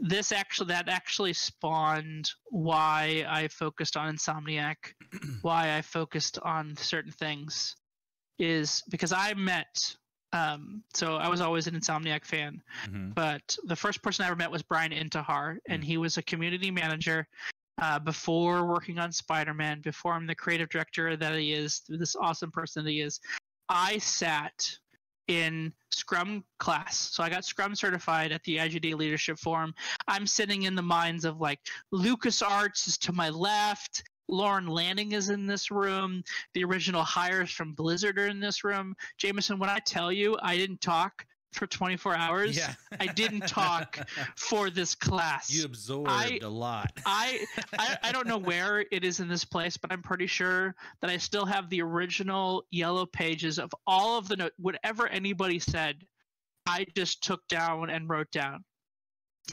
that actually spawned why I focused on Insomniac, why I focused on certain things, is because I met. So I was always an Insomniac fan, but the first person I ever met was Brian Intihar, and he was a community manager before working on Spider-Man, before I'm the creative director that he is, this awesome person that he is. I sat in Scrum class. So I got Scrum certified at the IGD Leadership Forum. I'm sitting in the minds of, like, LucasArts is to my left, Lauren Lanning is in this room, the original hires from Blizzard are in this room. Jameson, when I tell you I didn't talk for 24 hours, I didn't talk for this class. You absorbed a lot. I don't know where it is in this place, but I'm pretty sure that I still have the original yellow pages of all of the notes. Whatever anybody said, I just took down and wrote down.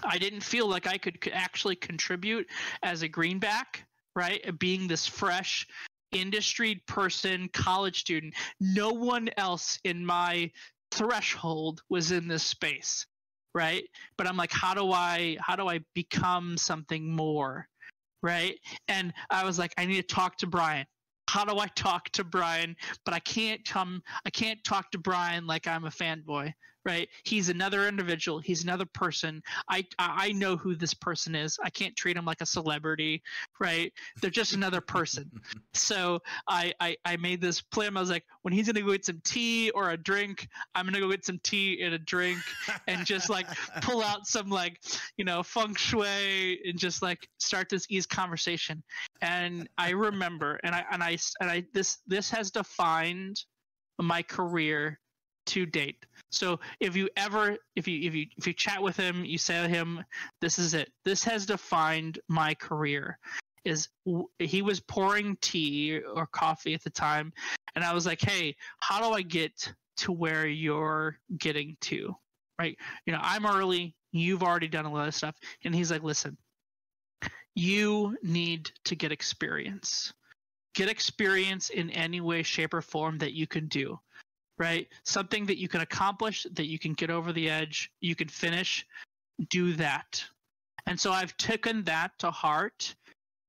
I didn't feel like I could actually contribute as a greenback, right? Being this fresh industry person, college student, no one else in my threshold was in this space, right? But I'm like, how do I become something more, right? And I was like, I need to talk to Brian. How do I talk to Brian? But I can't talk to Brian like I'm a fanboy, right? He's another individual, he's another person. I know who this person is. I can't treat him like a celebrity, right? They're just another person. So I made this plan. I was like, when he's gonna go get some tea or a drink, I'm gonna go get some tea and a drink and just, like, pull out some, like, you know, feng shui and just, like, start this ease conversation. And I remember, and I this has defined my career to date. So if you chat with him, you say to him, this is it. This has defined my career. Is he was pouring tea or coffee at the time, and I was like, hey, how do I get to where you're getting to? right? You know, I'm early. You've already done a lot of stuff. And he's like, listen, you need to get experience. Get experience in any way, shape, or form that you can do, right? Something that you can accomplish, that you can get over the edge, you can finish, do that. And so I've taken that to heart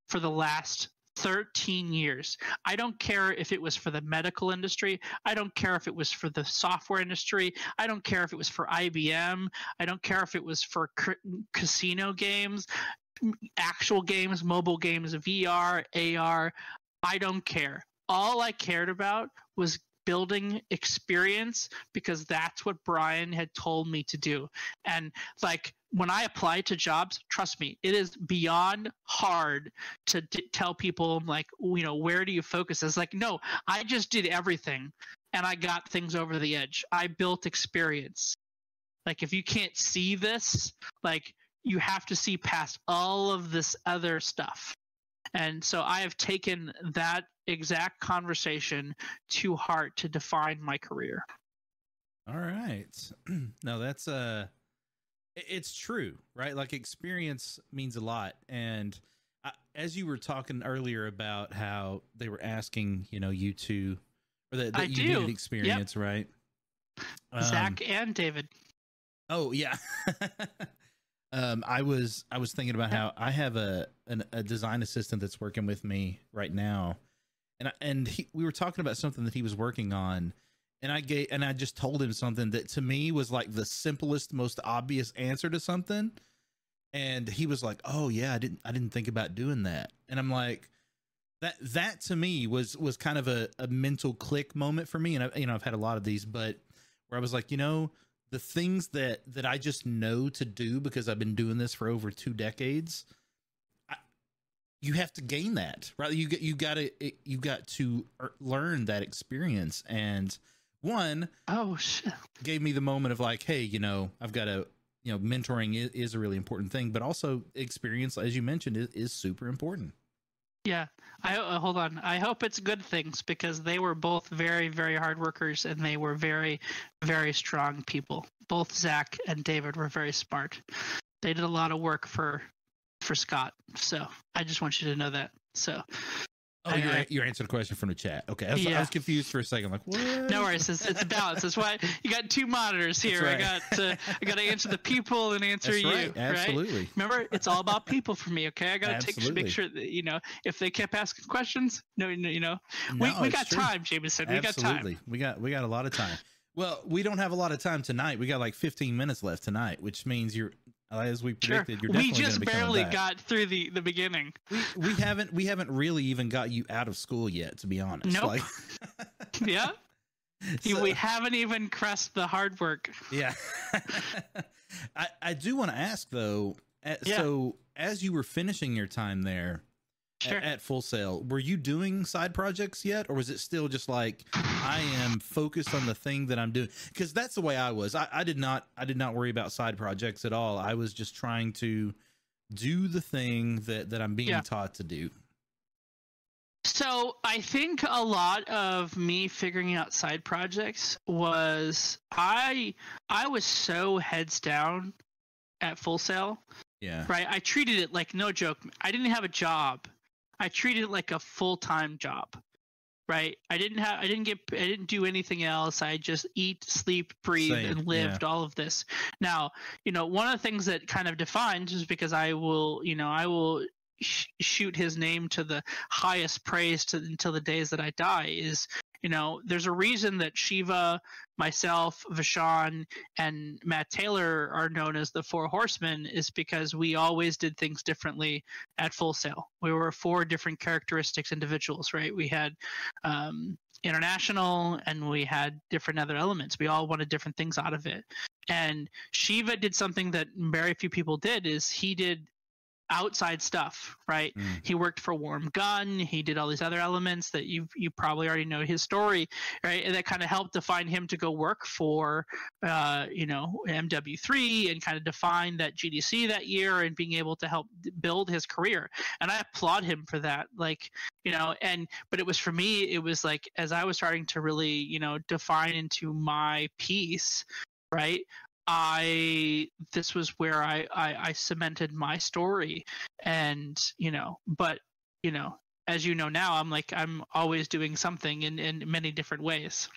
for the last 13 years. I don't care if it was for the medical industry. I don't care if it was for the software industry. I don't care if it was for IBM. I don't care if it was for casino games, actual games, mobile games, VR, AR. I don't care. All I cared about was building experience because that's what Brian had told me to do. And like, when I apply to jobs, trust me, it is beyond hard to tell people, like, you know, where do you focus? It's like, no, I just did everything and I got things over the edge. I built experience. Like, if you can't see this, like, you have to see past all of this other stuff. And so I have taken that exact conversation to heart to define my career. All right. No, that's it's true, right? Like, experience means a lot. And I, as you were talking earlier about how they were asking, you know, you two, or that you needed experience, yep. Right? Zach and David. Oh yeah. I was thinking about how I have a design assistant that's working with me right now, and we were talking about something that he was working on, and I just told him something that to me was like the simplest, most obvious answer to something, and he was like, "Oh yeah, I didn't think about doing that," and I'm like, that to me was kind of a mental click moment for me, and I've had a lot of these, but where I was like, you know, the things that I just know to do because I've been doing this for over 2 decades, you have to gain that, right? You got to learn that experience. And one, oh shit, gave me the moment of like, hey, you know, I've got to, you know, mentoring is a really important thing, but also experience, as you mentioned, is super important. Yeah. Hold on. I hope it's good things because they were both very, very hard workers and they were very, very strong people. Both Zach and David were very smart. They did a lot of work for Scott. So I just want you to know that. So. Oh, you answered a question from the chat. Okay. I was confused for a second. Like, what? No worries. It's balanced. That's why you got two monitors here. Right. I got to answer the people and answer that's you. Right. Absolutely. Right? Remember, it's all about people for me. Okay. I got to make sure that, you know, if they kept asking questions, we got true. Time, Jameson. We absolutely. Got time. We got a lot of time. Well, we don't have a lot of time tonight. We got like 15 minutes left tonight, which means you're, as we predicted, sure. You're definitely going to be coming back. We just barely got through the beginning. We haven't really even got you out of school yet, to be honest. Nope. Like, yeah. So, we haven't even crossed the hard work. Yeah. I do want to ask though. So as you were finishing your time there, sure. at Full Sail, were you doing side projects yet, or was it still just like I am focused on the thing that I'm doing? Because that's the way I was. I did not worry about side projects at all. I was just trying to do the thing that I'm being taught to do. So I think a lot of me figuring out side projects was I was so heads down at Full Sail. Yeah. Right. I treated it like, no joke, I didn't have a job. I treated it like a full-time job, right? I didn't do anything else. I just eat, sleep, breathe, and lived all of this. Now, you know, one of the things that kind of defines is because I will shoot his name to the highest praise until the days that I die is, you know, there's a reason that Shiva, myself, Vashon, and Matt Taylor are known as the Four Horsemen is because we always did things differently at Full Sail. We were 4 different characteristics individuals, right? We had international and we had different other elements. We all wanted different things out of it. And Shiva did something that very few people did is he did outside stuff, right? He worked for Warm Gun. He did all these other elements that you probably already know his story, right? And that kind of helped define him to go work for MW3 and kind of define that GDC that year and being able to help build his career. And I applaud him for that. Like, you know, but it was for me, it was like as I was starting to really, you know, define into my piece, right? this was where I cemented my story, and as you know now, I'm like, I'm always doing something in many different ways.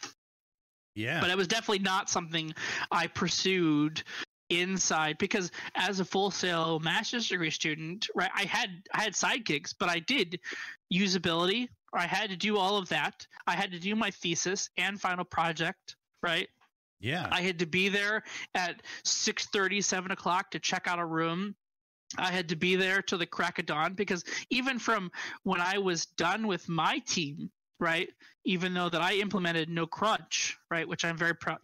Yeah. But it was definitely not something I pursued inside, because as a Full Sail master's degree student, right, I had side gigs, but I did usability. I had to do all of that. I had to do my thesis and final project, right? Yeah. I had to be there at 6:30, 7 o'clock to check out a room. I had to be there till the crack of dawn, because even from when I was done with my team, right, even though that I implemented no crunch, right, which I'm very proud,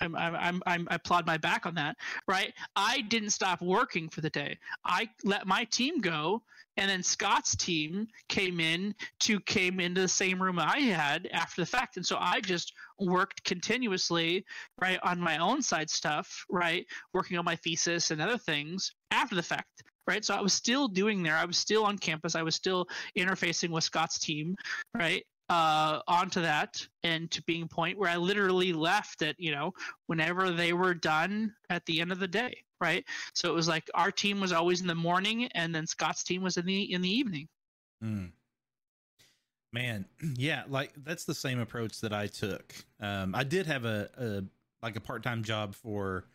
I applaud my back on that, right? I didn't stop working for the day. I let my team go, and then Scott's team came into the same room I had after the fact, and so I just worked continuously, right, on my own side stuff, right, working on my thesis and other things after the fact, right? So I was still doing there. I was still on campus. I was still interfacing with Scott's team, right? Onto that, and to being a point where I literally left at, whenever they were done at the end of the day, right? So it was like our team was always in the morning, and then Scott's team was in the evening. Mm. Man, yeah, like that's the same approach that I took. I did have a part-time job for,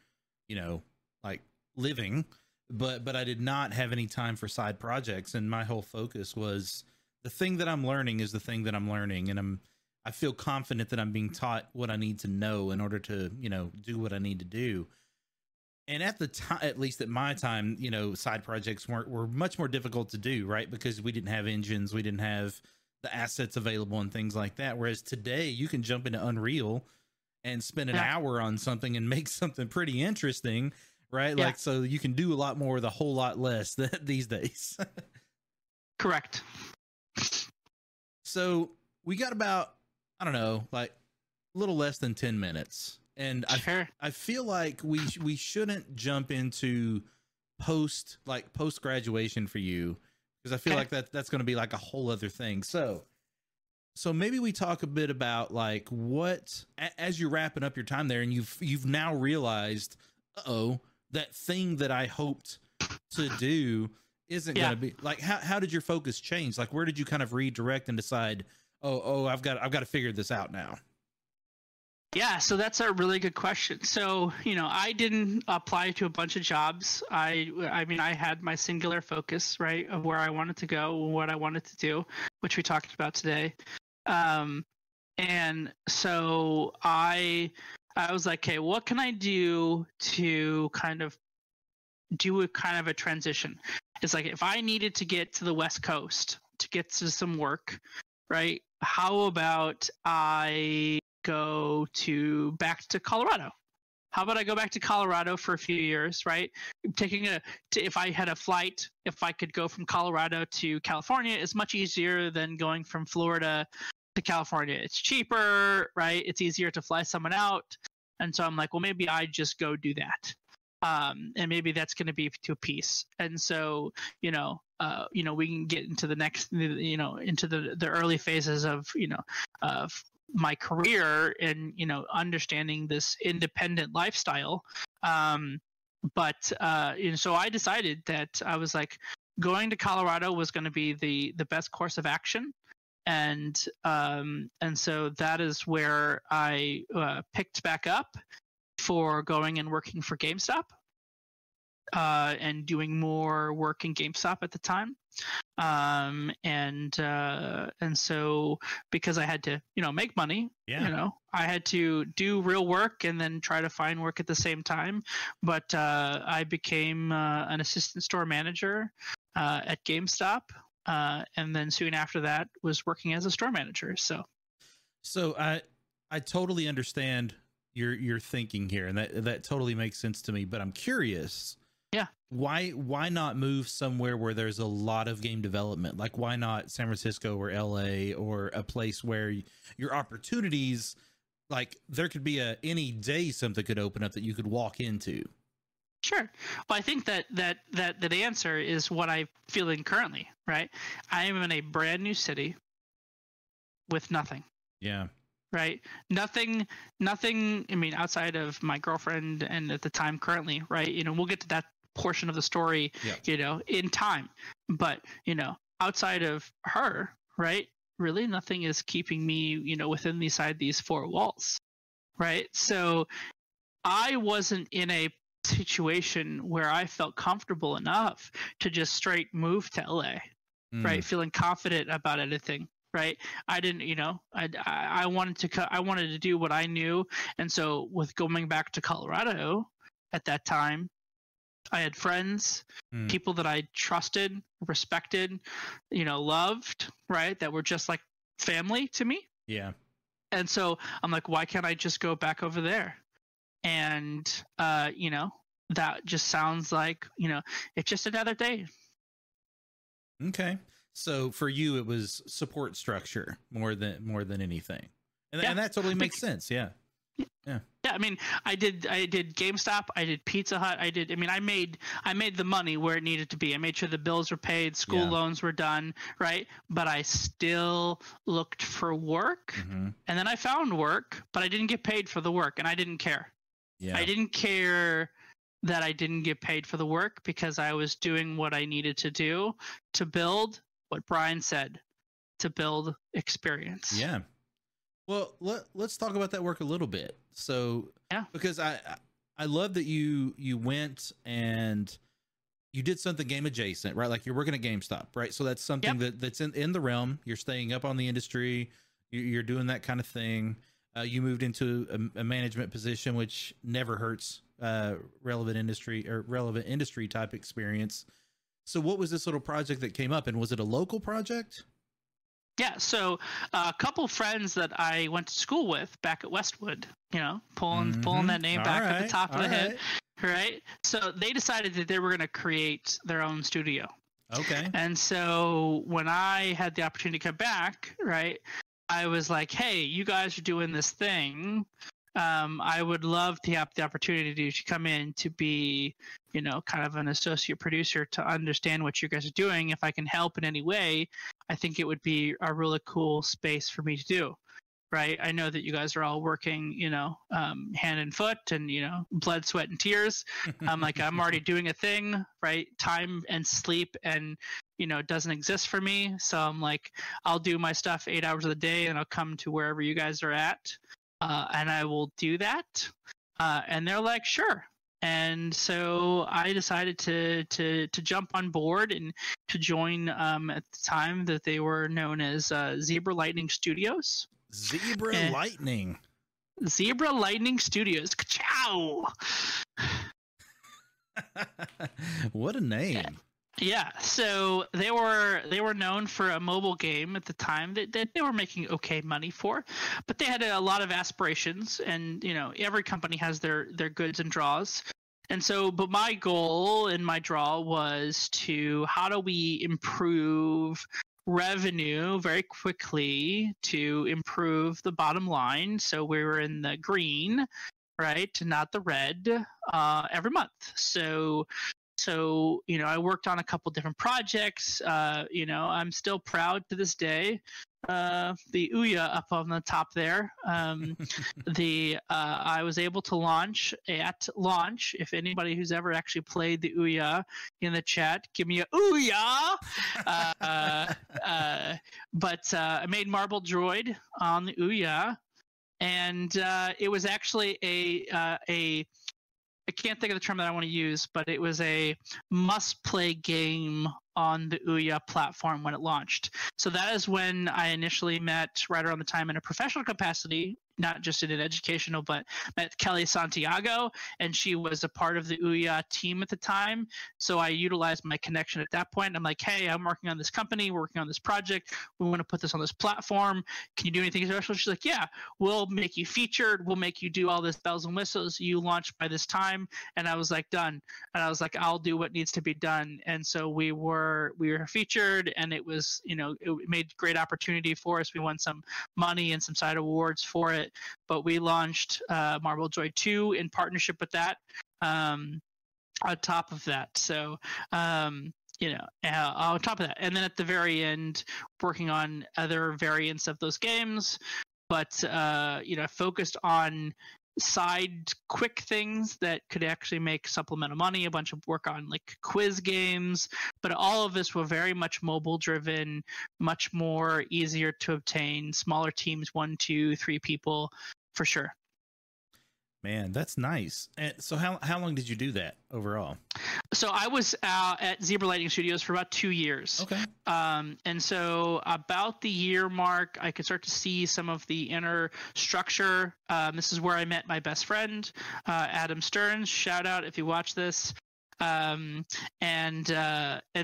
living, but I did not have any time for side projects, and my whole focus was, the thing that I'm learning is the thing that I'm learning, and I feel confident that I'm being taught what I need to know in order to, do what I need to do. And at the time, at least at my time, side projects were much more difficult to do, right? Because we didn't have engines, we didn't have the assets available and things like that. Whereas today, you can jump into Unreal and spend an hour on something and make something pretty interesting, right? Yeah. Like, so you can do a lot more with a whole lot less these days. Correct. So we got about, a little less than 10 minutes. And sure. I feel like we shouldn't jump into post-graduation for you, because I feel like that's going to be like a whole other thing. So maybe we talk a bit about like what, as you're wrapping up your time there and you've now realized, that thing that I hoped to do isn't going to be, like, how did your focus change? Like, where did you kind of redirect and decide, I've got to figure this out now? Yeah. So that's a really good question. So, I didn't apply to a bunch of jobs. I had my singular focus, right, of where I wanted to go, what I wanted to do, which we talked about today. And so I was like, okay, what can I do to kind of do a kind of a transition? It's like, if I needed to get to the West Coast to get to some work, right, how about I go back to Colorado? How about I go back to Colorado for a few years, right? If I had a flight, if I could go from Colorado to California, it's much easier than going from Florida to California. It's cheaper, right? It's easier to fly someone out. And so I'm like, well, maybe I just go do that. And maybe that's going to be to a piece. And so, we can get into the next, into the early phases of, of my career and, understanding this independent lifestyle. And so I decided that I was like, going to Colorado was going to be the best course of action. And so that is where I picked back up for going and working for GameStop, and doing more work in GameStop at the time, and so because I had to make money, I had to do real work and then try to find work at the same time. But I became an assistant store manager at GameStop, and then soon after that was working as a store manager. So I totally understand You're thinking here, and that totally makes sense to me, but I'm curious. Yeah. Why not move somewhere where there's a lot of game development? Like, why not San Francisco or LA, or a place where your opportunities, like there could be any day something could open up that you could walk into? Sure. Well, I think that answer is what I feel in currently, right? I am in a brand new city with nothing. Yeah. right? Nothing, I mean, outside of my girlfriend and at the time currently, right? You know, we'll get to that portion of the story, you know, in time. But, you know, outside of her, right? Really nothing is keeping me, you know, within these four walls, right? So I wasn't in a situation where I felt comfortable enough to just straight move to LA, right? Feeling confident about anything, right? I didn't, you know, I wanted to do what I knew. And so with going back to Colorado at that time, I had friends, people that I trusted, respected, you know, loved, right? That were just like family to me. Yeah. And so I'm like, why can't I just go back over there? And, you know, that just sounds like, you know, it's just another day. Okay. So for you, it was support structure more than anything. And, and that totally makes sense. Yeah. Yeah. Yeah. I mean, I did GameStop. I did Pizza Hut. I made the money where it needed to be. I made sure the bills were paid, school loans were done. Right. But I still looked for work, and then I found work, but I didn't get paid for the work, and I didn't care. Yeah. I didn't care that I didn't get paid for the work because I was doing what I needed to do to build what Brian said, to build experience. Yeah. Well, let's talk about that work a little bit. So, because I love that you went and you did something game adjacent, right? Like you're working at GameStop, right? So that's something that's in the realm. You're staying up on the industry. You're doing that kind of thing. You moved into a management position, which never hurts relevant industry type experience. So what was this little project that came up, and was it a local project? Yeah, so a couple friends that I went to school with back at Westwood, you know, pulling that name back at the top of the head, right? So they decided that they were going to create their own studio. Okay. And so when I had the opportunity to come back, right, I was like, hey, you guys are doing this thing. I would love to have the opportunity to come in to be, you know, kind of an associate producer to understand what you guys are doing. If I can help in any way, I think it would be a really cool space for me to do, right? I know that you guys are all working, you know, hand and foot and, you know, blood, sweat, and tears. I'm like, I'm already doing a thing, right? Time and sleep and, you know, it doesn't exist for me. So I'm like, I'll do my stuff 8 hours of the day and I'll come to wherever you guys are at. And I will do that. And they're like, sure. And so I decided to jump on board and to join at the time that they were known as Zebra Lightning Studios. Zebra Lightning Studios. Ka-chow! What a name. Yeah, so they were known for a mobile game at the time that they were making okay money for, but they had a lot of aspirations, and you know every company has their goods and draws, and so but my goal and my draw was to how do we improve revenue very quickly to improve the bottom line, so we were in the green, right, not the red every month. So, you know, I worked on a couple different projects. You know, I'm still proud to this day. The Ouya up on the top there. I was able to launch. If anybody who's ever actually played the Ouya in the chat, give me a Ouya. But I made Marble Droid on the Ouya, and it was actually a I can't think of the term that I want to use, but it was a must-play game on the Ouya platform when it launched. So that is when I initially met, right around the time, in a professional capacity, not just in an educational, but met Kelly Santiago, and she was a part of the Ouya team at the time. So I utilized my connection at that point. I'm like, hey, I'm working on this company, we're working on this project. We want to put this on this platform. Can you do anything special? She's like, yeah, we'll make you featured. We'll make you do all this bells and whistles. You launch by this time. And I was like, done. And I was like, I'll do what needs to be done. And so we were featured, and it was, you know, it made great opportunity for us. We won some money and some side awards for it. But we launched Marble Joy 2 in partnership with that on top of that. So, you know, on top of that. And then at the very end, working on other variants of those games. but you know, focused on side quick things that could actually make supplemental money, a bunch of work on like quiz games, but all of this were very much mobile driven, much more easier to obtain, smaller teams, 1, 2, 3 people for sure. Man, that's nice. And so how long did you do that overall? So I was at Zebra Lightning Studios for about 2 years. Okay. And so about the year mark, I could start to see some of the inner structure. This is where I met my best friend, Adam Stearns. Shout out if you watch this. And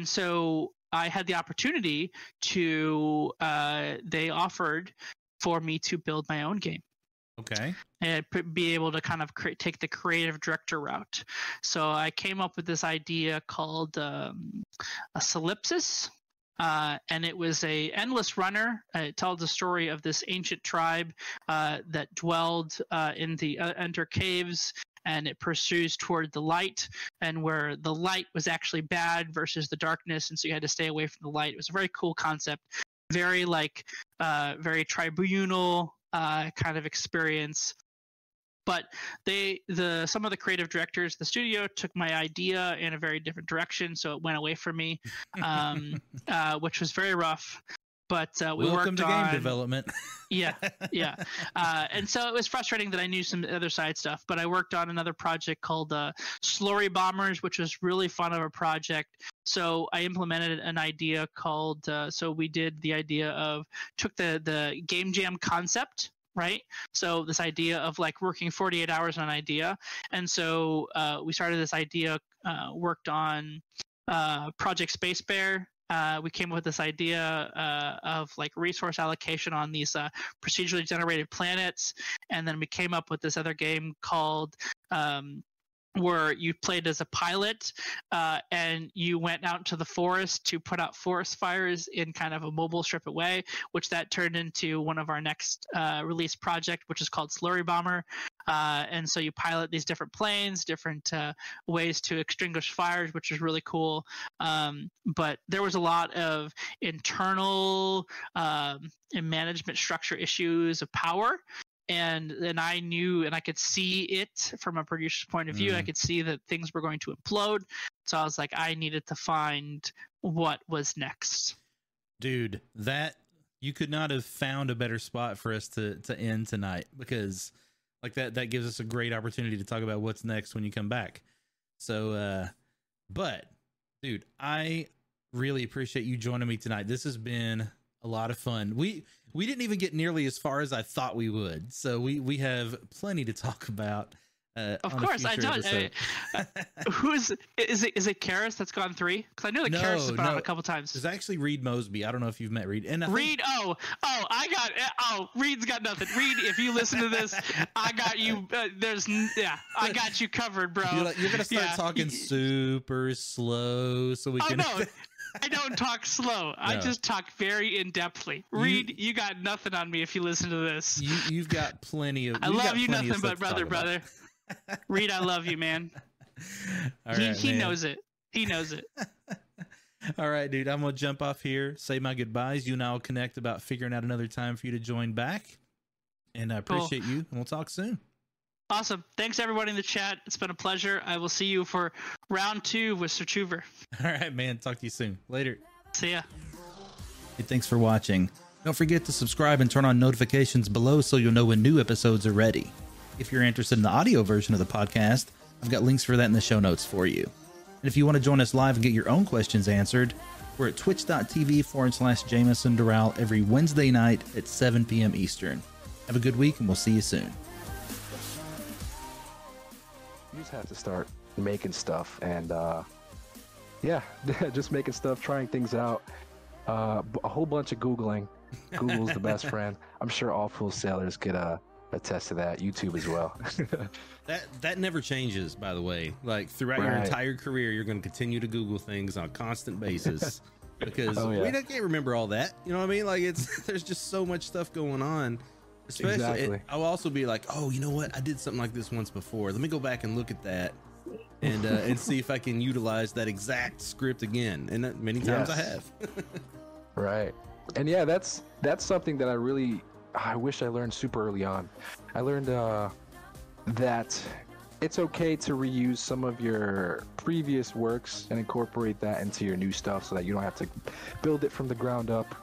so I had the opportunity to they offered for me to build my own game. Okay. And be able to kind of take the creative director route. So I came up with this idea called a Solipsis, and it was a endless runner. It tells the story of this ancient tribe that dwelled in the under caves, and it pursues toward the light, and where the light was actually bad versus the darkness, and so you had to stay away from the light. It was a very cool concept, very like very tribunal. Kind of experience, but some of the creative directors, the studio took my idea in a very different direction, so it went away from me, which was very rough. But we welcome worked to on game development. Yeah. And so it was frustrating that I knew some other side stuff, but I worked on another project called Slurry Bombers, which was really fun of a project. So I implemented an idea called, so we did the idea of, took the game jam concept, right? So this idea of like working 48 hours on an idea. And so we started this idea, worked on Project Space Bear. We came up with this idea of like resource allocation on these procedurally generated planets, and then we came up with this other game called where you played as a pilot and you went out into the forest to put out forest fires in kind of a mobile strip away, which that turned into one of our next release project, which is called Slurry Bomber. And so you pilot these different planes, different ways to extinguish fires, which is really cool. But there was a lot of internal and management structure issues of power. And I knew, and I could see it from a producer's point of view. I could see that things were going to implode. So I was like, I needed to find what was next. Dude, that you could not have found a better spot for us to end tonight, because like that gives us a great opportunity to talk about what's next when you come back. So, but dude, I really appreciate you joining me tonight. This has been a lot of fun. We didn't even get nearly as far as I thought we would. So we have plenty to talk about. Of course, I don't. Is it Karis that's gone 3? Because I know that Karis has been on a couple times. It's actually Reed Mosby. I don't know if you've met Reed. And Reed's got nothing. Reed, if you listen to this, I got you. I got you covered, bro. You're gonna start talking super slow so we can. No. I don't talk slow. No. I just talk very in-depthly. Reed, you got nothing on me if you listen to this. You've got plenty of... I love you nothing but brother. Reed, I love you, man. All right, he knows it. He knows it. All right, dude. I'm going to jump off here, say my goodbyes. You and I will connect about figuring out another time for you to join back. And I appreciate you, and we'll talk soon. Awesome. Thanks, everybody in the chat. It's been a pleasure. I will see you for round 2 with Sir Chuver. All right, man. Talk to you soon. Later. See ya. Hey, thanks for watching. Don't forget to subscribe and turn on notifications below so you'll know when new episodes are ready. If you're interested in the audio version of the podcast, I've got links for that in the show notes for you. And if you want to join us live and get your own questions answered, we're at twitch.tv/Jamison Doral every Wednesday night at 7 p.m. Eastern. Have a good week, and we'll see you soon. You just have to start making stuff and just making stuff, trying things out, a whole bunch of Googling. Google's the best friend. I'm sure all Full Sailors could attest to that. YouTube as well. that never changes, by the way. Like throughout your entire career, you're going to continue to Google things on a constant basis because we can't remember all that. You know what I mean? Like there's just so much stuff going on. Especially, I'll also be like, oh, you know what? I did something like this once before. Let me go back and look at that and see if I can utilize that exact script again. And that many times I have. Right. And yeah, that's something that I really I wish I learned super early on. I learned that it's okay to reuse some of your previous works and incorporate that into your new stuff so that you don't have to build it from the ground up.